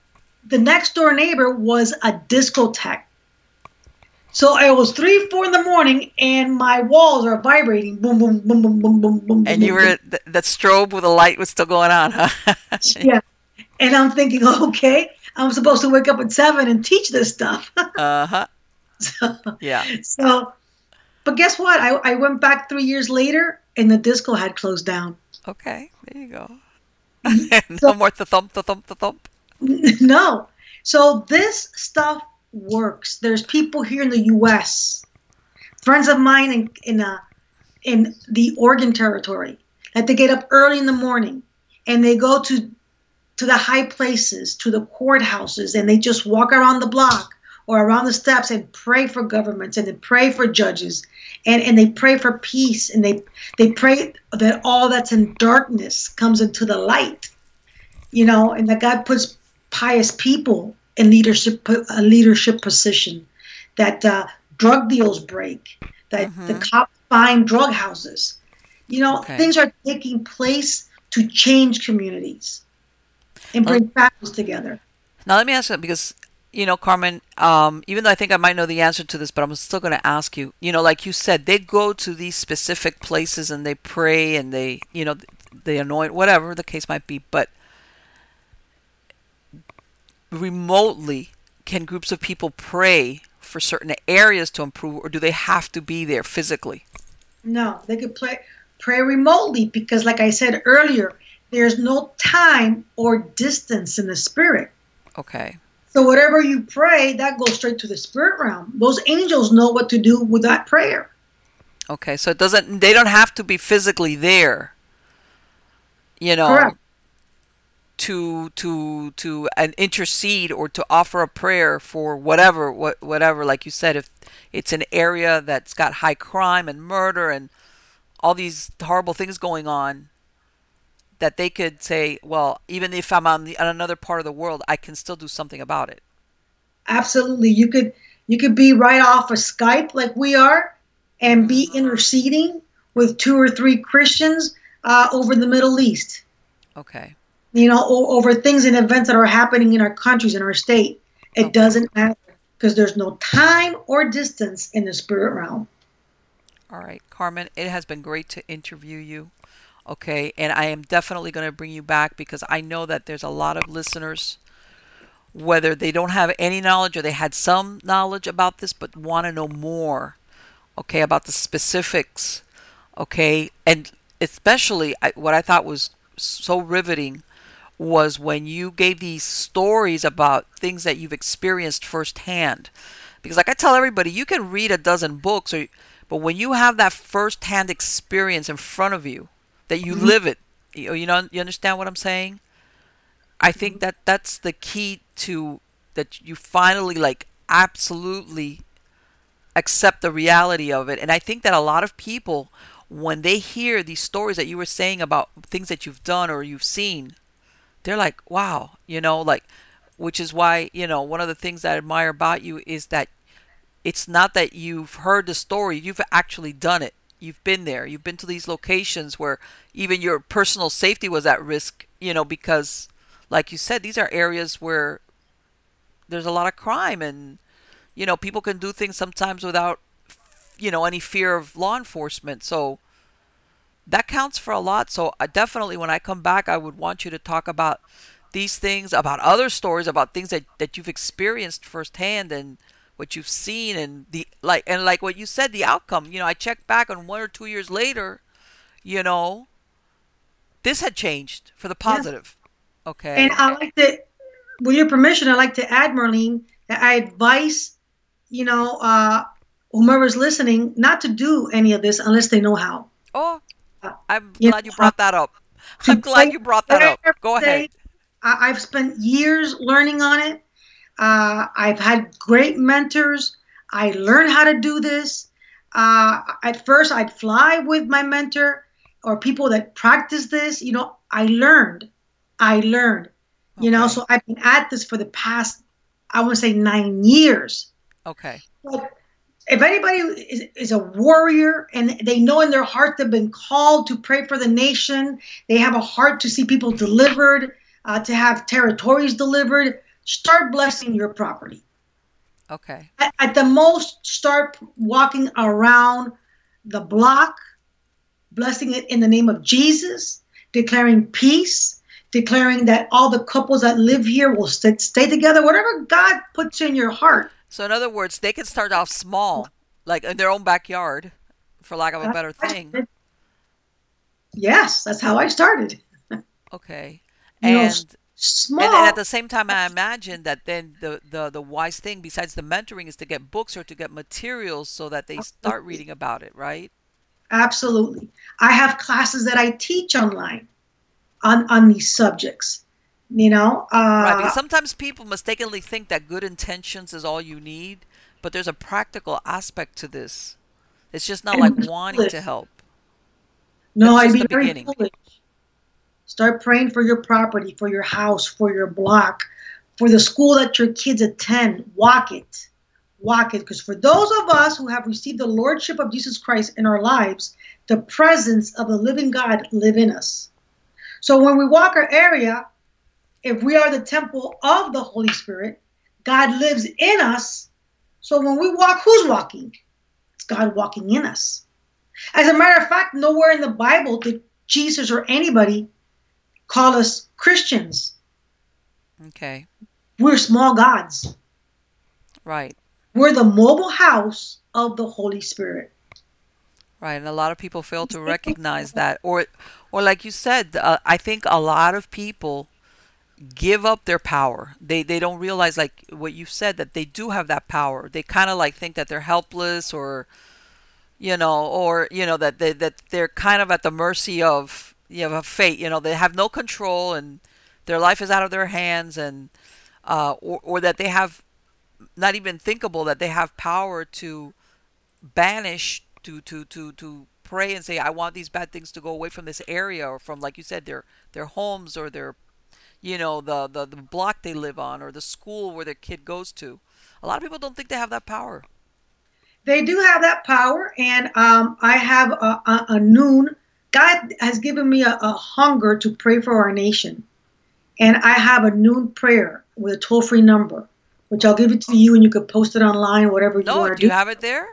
the next door neighbor was a discotheque. So it was three, four in the morning, and my walls are vibrating. Boom, boom, boom, boom, boom, boom, boom. And you were th- that strobe with the light was still going on, huh? Yeah. And I'm thinking, okay, I'm supposed to wake up at seven and teach this stuff. uh huh. So, yeah. So, but guess what? I, I went back three years later, and the disco had closed down. Okay, there you go. no so, more the thump, the thump, the thump. No. So this stuff works. There's people here in the U S, friends of mine in in, uh, in the Oregon territory, that they get up early in the morning and they go to to the high places, to the courthouses, and they just walk around the block or around the steps and pray for governments and they pray for judges and, and they pray for peace and they they pray that all that's in darkness comes into the light, you know, and that God puts pious people in leadership, a leadership position, that uh, drug deals break, that mm-hmm. the cops find drug houses. You know, okay. Things are taking place to change communities and bring well, families together. Now, let me ask you, because, you know, Carmen, um, even though I think I might know the answer to this, but I'm still going to ask you, you know, like you said, they go to these specific places and they pray and they, you know, they anoint, whatever the case might be, but remotely, can groups of people pray for certain areas to improve, or do they have to be there physically? No, they could play, pray remotely because, like I said earlier, there's no time or distance in the spirit. Okay. So whatever you pray, that goes straight to the spirit realm. Those angels know what to do with that prayer. Okay, so it doesn't. They don't have to be physically there. You know. Correct. to to to and intercede or to offer a prayer for whatever what whatever like you said, if it's an area that's got high crime and murder and all these horrible things going on, that they could say, well, even if I'm on, the, on another part of the world, I can still do something about it. Absolutely. You could you could be right off of Skype like we are and be interceding with two or three Christians uh, over the Middle East. Okay. You know, over things and events that are happening in our countries, in our state. It okay. doesn't matter because there's no time or distance in the spirit realm. All right, Carmen, it has been great to interview you. Okay, and I am definitely going to bring you back because I know that there's a lot of listeners, whether they don't have any knowledge or they had some knowledge about this, but want to know more, okay, about the specifics, okay? And especially I, what I thought was so riveting was when you gave these stories about things that you've experienced firsthand. Because like I tell everybody, you can read a dozen books, or, but when you have that firsthand experience in front of you, that you mm-hmm. live it, you, you know, you understand what I'm saying? I think that that's the key to, that you finally like absolutely accept the reality of it. And I think that a lot of people, when they hear these stories that you were saying about things that you've done or you've seen, they're like, wow, you know, like, which is why, you know, one of the things I admire about you is that it's not that you've heard the story, you've actually done it. You've been there. You've been to these locations where even your personal safety was at risk, you know, because like you said, these are areas where there's a lot of crime and, you know, people can do things sometimes without, you know, any fear of law enforcement. So that counts for a lot. So I definitely, when I come back, I would want you to talk about these things, about other stories, about things that, that you've experienced firsthand and what you've seen, and the like, and like what you said, the outcome. You know, I checked back on one or two years later, you know, this had changed for the positive. Yeah. Okay. And I like to, with your permission, I like to add, Marlene, that I advise, you know, uh, whomever's listening not to do any of this unless they know how. Oh, I'm uh, glad you, you brought that up. I'm glad you brought that up. Go ahead. I, I've spent years learning on it. Uh, I've had great mentors. I learned how to do this. Uh, at first, I'd fly with my mentor or people that practice this. You know, I learned. I learned. You okay. know, so I've been at this for the past, I want to say, nine years. Okay. But if anybody is, is a warrior and they know in their heart they've been called to pray for the nation, they have a heart to see people delivered, uh, to have territories delivered, start blessing your property. Okay. At, at the most, start walking around the block, blessing it in the name of Jesus, declaring peace, declaring that all the couples that live here will st- stay together, whatever God puts in your heart. So in other words, they can start off small, like in their own backyard, for lack of a better thing. Yes, that's how I started. Okay. And... You know, Small. And, and at the same time, I imagine that then the, the, the wise thing, besides the mentoring, is to get books or to get materials so that they start reading about it, right? Absolutely. I have classes that I teach online on, on these subjects, you know. Uh, right, because sometimes people mistakenly think that good intentions is all you need, but there's a practical aspect to this. It's just not like foolish. wanting to help. No, I'd be the very beginning. foolish. Start praying for your property, for your house, for your block, for the school that your kids attend. Walk it. Walk it. Because for those of us who have received the Lordship of Jesus Christ in our lives, the presence of the living God live in us. So when we walk our area, if we are the temple of the Holy Spirit, God lives in us. So when we walk, who's walking? It's God walking in us. As a matter of fact, nowhere in the Bible did Jesus or anybody call us Christians. Okay. We're small gods. Right. We're the mobile house of the Holy Spirit. Right. And a lot of people fail to recognize that. Or, or like you said, uh, I think a lot of people give up their power. They they don't realize, like what you said, that they do have that power. They kind of like think that they're helpless, or, you know, or, you know, that, they, that they're kind of at the mercy of, you have a fate, you know, they have no control and their life is out of their hands, and uh, or, or that they have not even thinkable that they have power to banish, to, to, to, to pray and say, I want these bad things to go away from this area, or from, like you said, their, their homes, or their, you know, the, the, the block they live on, or the school where their kid goes to. A lot of people don't think they have that power. They do have that power. And um, I have a, a, a noon God has given me a, a hunger to pray for our nation. And I have a noon prayer with a toll-free number, which I'll give it to you, and you could post it online, whatever no, you want to do. Do you have it there?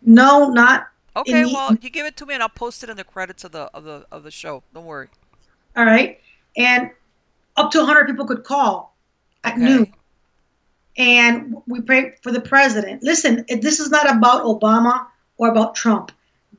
No, not. Okay, the, well, you give it to me, and I'll post it in the credits of the of the, of the show. Don't worry. All right. And up to one hundred people could call at okay. noon. And we pray for the president. Listen, this is not about Obama or about Trump.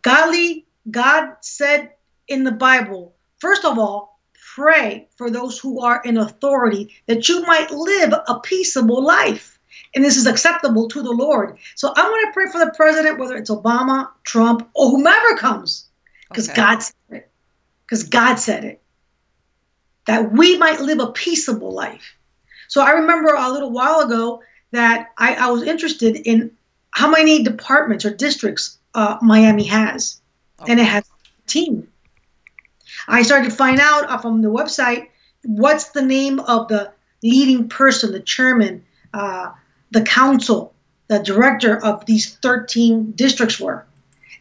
Godly, God said, in the Bible, first of all, pray for those who are in authority, that you might live a peaceable life. And this is acceptable to the Lord. So I want to pray for the president, whether it's Obama, Trump, or whomever comes, because okay. God said it. Because God said it. That we might live a peaceable life. So I remember a little while ago that I, I was interested in how many departments or districts uh, Miami has. Okay. And it has fifteen. I started to find out from the website what's the name of the leading person, the chairman, uh, the council, the director of these thirteen districts were.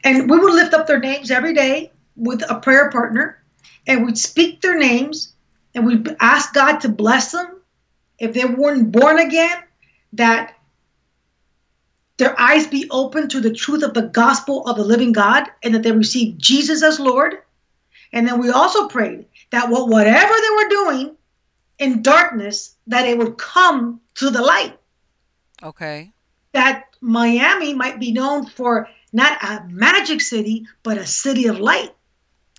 And we would lift up their names every day with a prayer partner, and we'd speak their names, and we'd ask God to bless them. If they weren't born again, that their eyes be open to the truth of the gospel of the living God, and that they receive Jesus as Lord. And then we also prayed that whatever they were doing in darkness, that it would come to the light. Okay. That Miami might be known for not a magic city, but a city of light.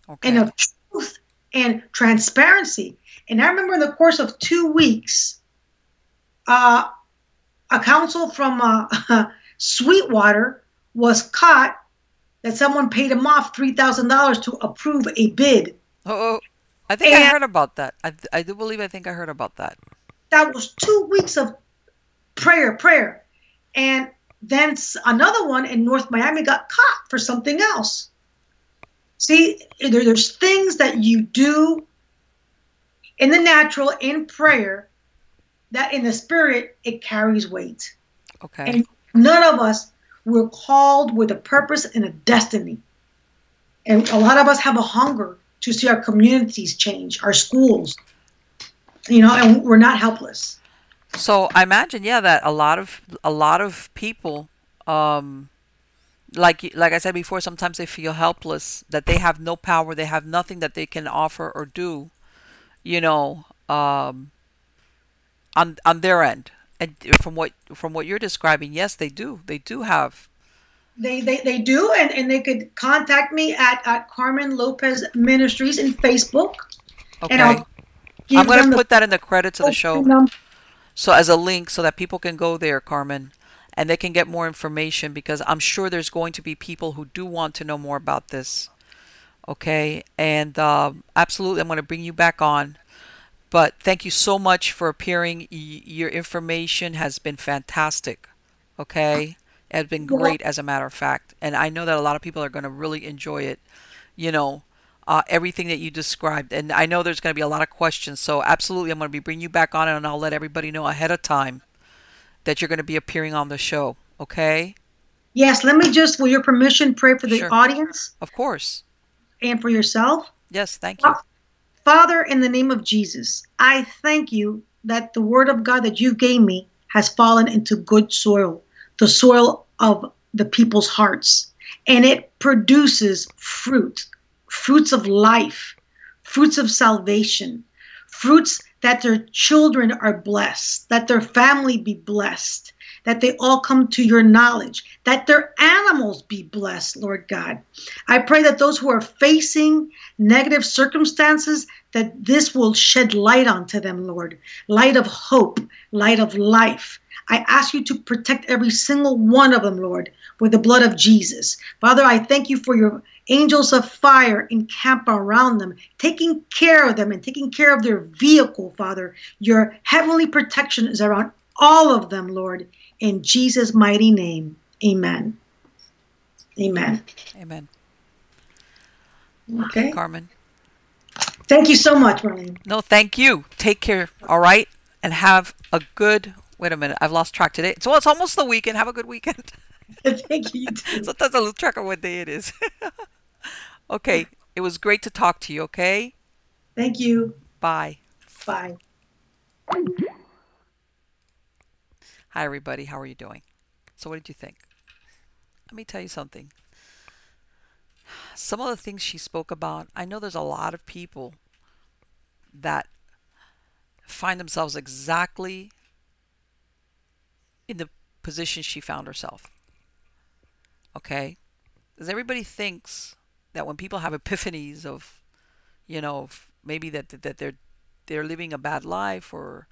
Okay. And of truth and transparency. And I remember in the course of two weeks, uh, a counsel from uh, Sweetwater was caught that someone paid him off three thousand dollars to approve a bid. Oh, I think and I heard about that. I, I do believe I think I heard about that. That was two weeks of prayer, prayer. And then another one in North Miami got caught for something else. See, there, there's things that you do in the natural, in prayer, that in the spirit, it carries weight. Okay. And none of us were called with a purpose and a destiny. And a lot of us have a hunger to see our communities change, our schools, you know, and we're not helpless. So I imagine, yeah, that a lot of a lot of people, um, like like I said before, sometimes they feel helpless, that they have no power, they have nothing that they can offer or do, you know, um, on on their end. And from what from what you're describing, yes, they do. They do have. They they, they do, and, and they could contact me at, at Carmen Lopez Ministries in Facebook. Okay. And I'll I'm going to put that in the credits of the show. Number. So as a link so that people can go there, Carmen, and they can get more information, because I'm sure there's going to be people who do want to know more about this. Okay. And uh, absolutely, I'm going to bring you back on. But thank you so much for appearing. Y- your information has been fantastic. Okay. It has been great, as a matter of fact. And I know that a lot of people are going to really enjoy it, you know, uh, everything that you described. And I know there's going to be a lot of questions. So absolutely, I'm going to be bringing you back on, and I'll let everybody know ahead of time that you're going to be appearing on the show. Okay. Yes. Let me just, with your permission, pray for the sure. audience. Of course. And for yourself. Yes. Thank you. Father, in the name of Jesus, I thank you that the word of God that you gave me has fallen into good soil, the soil of the people's hearts, and it produces fruit, fruits of life, fruits of salvation, fruits that their children are blessed, that their family be blessed, that they all come to your knowledge, that their animals be blessed, Lord God. I pray that those who are facing negative circumstances, that this will shed light onto them, Lord, light of hope, light of life. I ask you to protect every single one of them, Lord, with the blood of Jesus. Father, I thank you for your angels of fire encamp around them, taking care of them and taking care of their vehicle, Father. Your heavenly protection is around all of them, Lord. In Jesus' mighty name, amen. Amen. Amen. Okay. Carmen. Thank you so much, Marlene. No, thank you. Take care, all right? And have a good, wait a minute, I've lost track today. So it's almost the weekend. Have a good weekend. Thank you. Sometimes I lose track of what day it is. Okay. It was great to talk to you, okay? Thank you. Bye. Bye. Hi, everybody. How are you doing? So what did you think? Let me tell you something. Some of the things she spoke about, I know there's a lot of people that find themselves exactly in the position she found herself. Okay? Because everybody thinks that when people have epiphanies of, you know, maybe that that they're they're living a bad life, or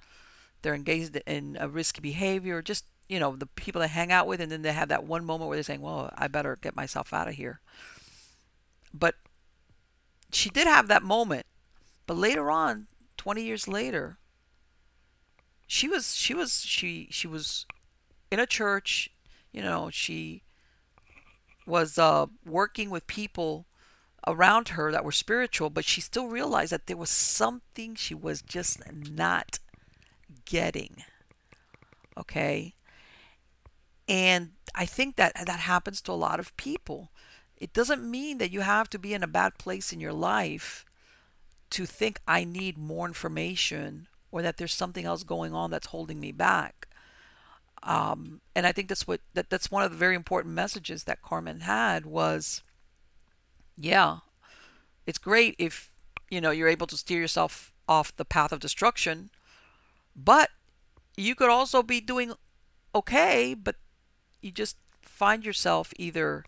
they're engaged in a risky behavior, just, you know, the people they hang out with, and then they have that one moment where they're saying, well, I better get myself out of here. But she did have that moment. But later on, twenty years later, she was, she was, she, she was in a church. You know, she was uh, working with people around her that were spiritual, but she still realized that there was something she was just not getting. Okay. And I think that that happens to a lot of people. It doesn't mean that you have to be in a bad place in your life to think I need more information or that there's something else going on that's holding me back. Um, and I think that's what that, that's one of the very important messages that Carmen had was, yeah, it's great if, you know, you're able to steer yourself off the path of destruction, but you could also be doing okay, but you just find yourself either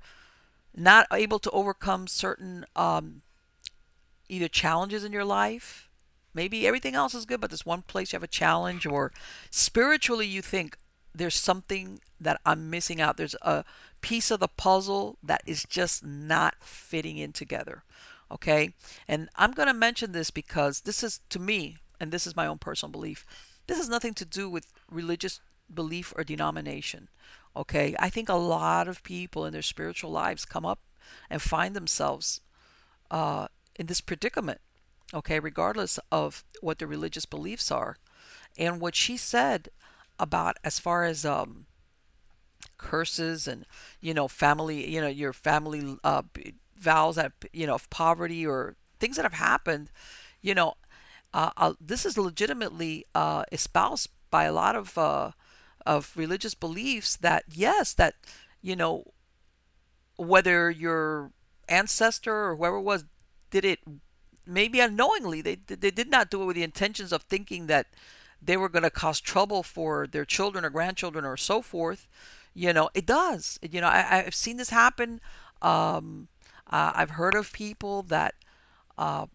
not able to overcome certain um, either challenges in your life. Maybe everything else is good, but there's one place you have a challenge, or spiritually you think there's something that I'm missing out. There's a piece of the puzzle that is just not fitting in together. Okay. And I'm going to mention this because this is, to me, and this is my own personal belief, this has nothing to do with religious belief or denomination. Okay. I think a lot of people in their spiritual lives come up and find themselves uh, in this predicament. Okay. Regardless of what their religious beliefs are. And what she said about as far as um, curses and, you know, family, you know, your family uh, vows that, you know, of poverty or things that have happened, you know, uh, uh, this is legitimately uh, espoused by a lot of, uh, of religious beliefs that, yes, that, you know, whether your ancestor or whoever it was did it, maybe unknowingly, they they did not do it with the intentions of thinking that they were going to cause trouble for their children or grandchildren or so forth. You know, it does. You know, I, I've seen this happen. Um, uh, I've heard of people that, uh,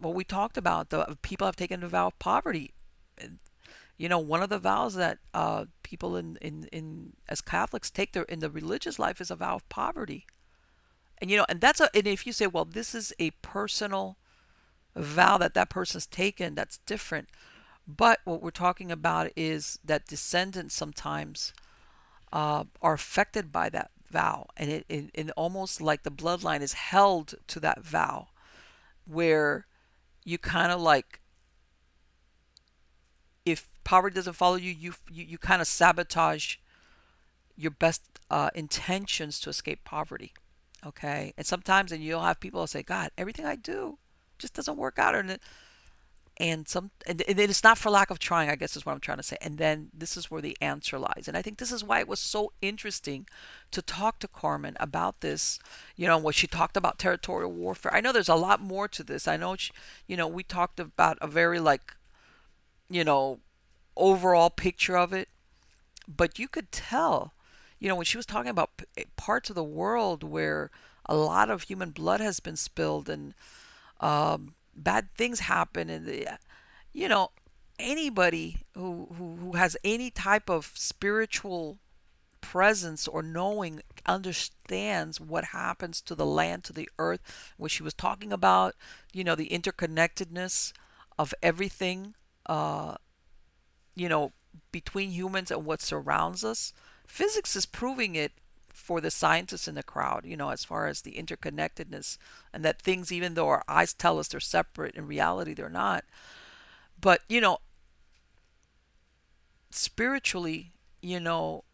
well, we talked about the people have taken the vow of poverty. You know, one of the vows that uh, people in, in, in as Catholics take their in the religious life is a vow of poverty. And, you know, and that's a, and if you say, well, this is a personal vow that that person's taken, that's different. But what we're talking about is that descendants sometimes uh, are affected by that vow. And it, it, it almost like the bloodline is held to that vow, where you kind of like, if poverty doesn't follow you, you you, you kind of sabotage your best uh, intentions to escape poverty. Okay? And sometimes, and you'll have people say, God, everything I do just doesn't work out. And it, And some, and it's not for lack of trying, I guess is what I'm trying to say. And then this is where the answer lies. And I think this is why it was so interesting to talk to Carmen about this, you know, what she talked about territorial warfare. I know there's a lot more to this. I know, she, you know, we talked about a very like, you know, overall picture of it, but you could tell, you know, when she was talking about p- parts of the world where a lot of human blood has been spilled and, um, bad things happen, and the, you know, anybody who, who who has any type of spiritual presence or knowing understands what happens to the land, to the earth. What she was talking about, you know, the interconnectedness of everything, uh, you know, between humans and what surrounds us. Physics is proving it for the scientists in the crowd, you know, as far as the interconnectedness, and that things, even though our eyes tell us they're separate, in reality they're not. But, you know, spiritually, you know,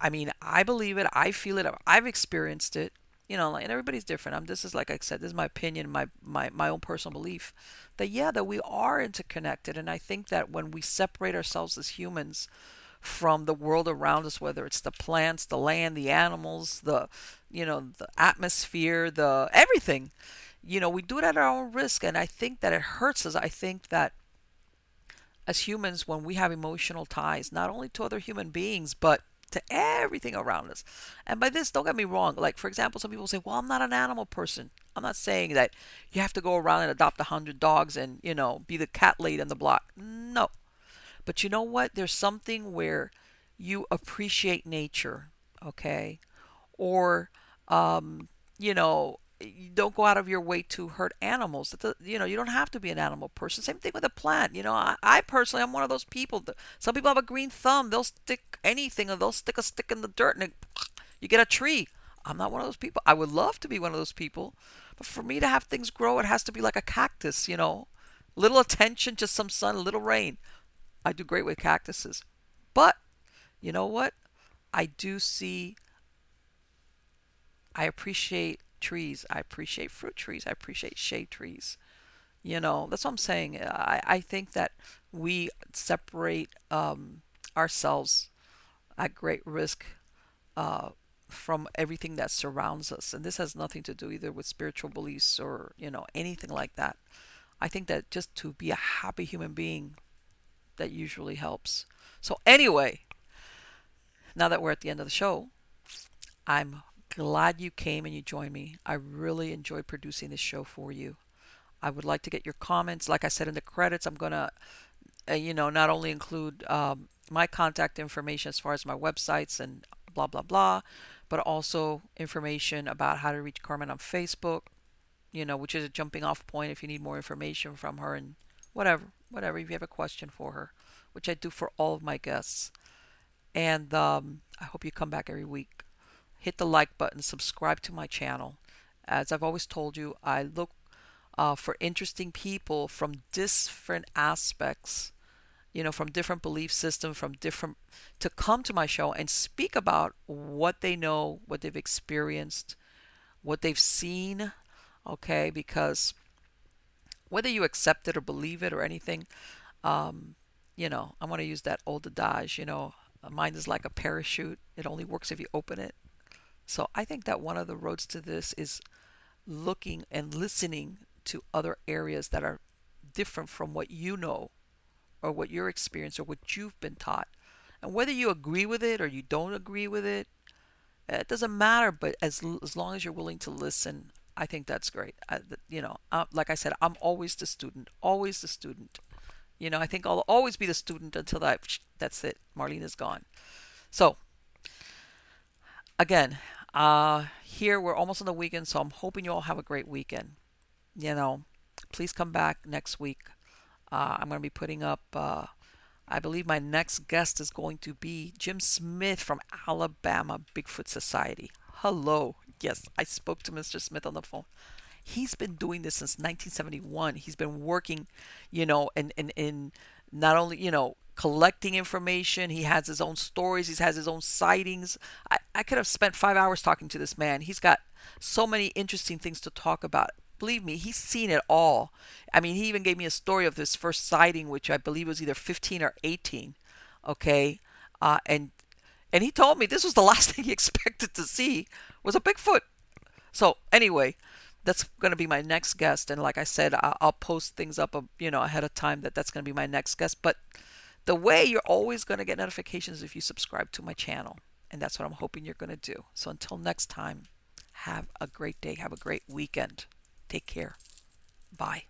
I mean, I believe it, I feel it, I've experienced it, you know, and everybody's different. I'm, this is, like I said, this is my opinion, my, my, my own personal belief that, yeah, that we are interconnected. And I think that when we separate ourselves as humans from the world around us, whether it's the plants, the land, the animals, the, you know, the atmosphere, the everything, you know, we do it at our own risk. And I think that it hurts us. I think that as humans, when we have emotional ties, not only to other human beings, but to everything around us. And by this, don't get me wrong. Like, for example, some people say, well, I'm not an animal person. I'm not saying that you have to go around and adopt a hundred dogs and, you know, be the cat lady on the block. No. But you know what? There's something where you appreciate nature, okay? Or, um, you know, you don't go out of your way to hurt animals. You know, you don't have to be an animal person. Same thing with a plant. You know, I, I personally, I'm one of those people. That, some people have a green thumb. They'll stick anything, or they'll stick a stick in the dirt, and it, you get a tree. I'm not one of those people. I would love to be one of those people. But for me to have things grow, it has to be like a cactus, you know. Little attention, just some sun, a little rain. I do great with cactuses. But, you know what? I do see, I appreciate trees. I appreciate fruit trees. I appreciate shade trees. You know, that's what I'm saying. I, I think that we separate um, ourselves at great risk uh, from everything that surrounds us. And this has nothing to do either with spiritual beliefs or, you know, anything like that. I think that just to be a happy human being, that usually helps. So anyway, now that we're at the end of the show, I'm glad you came and you joined me. I really enjoyed producing this show for you. I would like to get your comments. Like I said in the credits, I'm going to, uh, you know, not only include um, my contact information as far as my websites and blah, blah, blah, but also information about how to reach Carmen on Facebook, you know, which is a jumping off point if you need more information from her and whatever. Whatever, if you have a question for her, which I do for all of my guests. And um, I hope you come back every week. Hit the like button, subscribe to my channel. As I've always told you, I look uh, for interesting people from different aspects, you know, from different belief systems, from different, to come to my show and speak about what they know, what they've experienced, what they've seen, okay, because whether you accept it or believe it or anything, um, you know, I want to use that old adage, you know, mine is like a parachute. It only works if you open it. So I think that one of the roads to this is looking and listening to other areas that are different from what you know or what your experience or what you've been taught. And whether you agree with it or you don't agree with it, it doesn't matter. But as as long as you're willing to listen, I think that's great. I, you know, uh, like I said, I'm always the student, always the student. You know, I think I'll always be the student until I, that's it. Marlene is gone. So again, uh, here we're almost on the weekend. So I'm hoping you all have a great weekend. You know, please come back next week. Uh, I'm going to be putting up, uh, I believe my next guest is going to be Jim Smith from Alabama Bigfoot Society. Hello. Yes, I spoke to Mister Smith on the phone. He's been doing this since nineteen seventy-one. He's been working, you know, and in, in, in not only, you know, collecting information. He has his own stories. He has his own sightings. I, I could have spent five hours talking to this man. He's got so many interesting things to talk about. Believe me, he's seen it all. I mean, he even gave me a story of this first sighting, which I believe was either fifteen or eighteen. Okay. Uh, and And he told me this was the last thing he expected to see was a Bigfoot. So anyway, that's going to be my next guest. And like I said, I'll post things up, you know, ahead of time that that's going to be my next guest. But the way you're always going to get notifications is if you subscribe to my channel. And that's what I'm hoping you're going to do. So until next time, have a great day. Have a great weekend. Take care. Bye.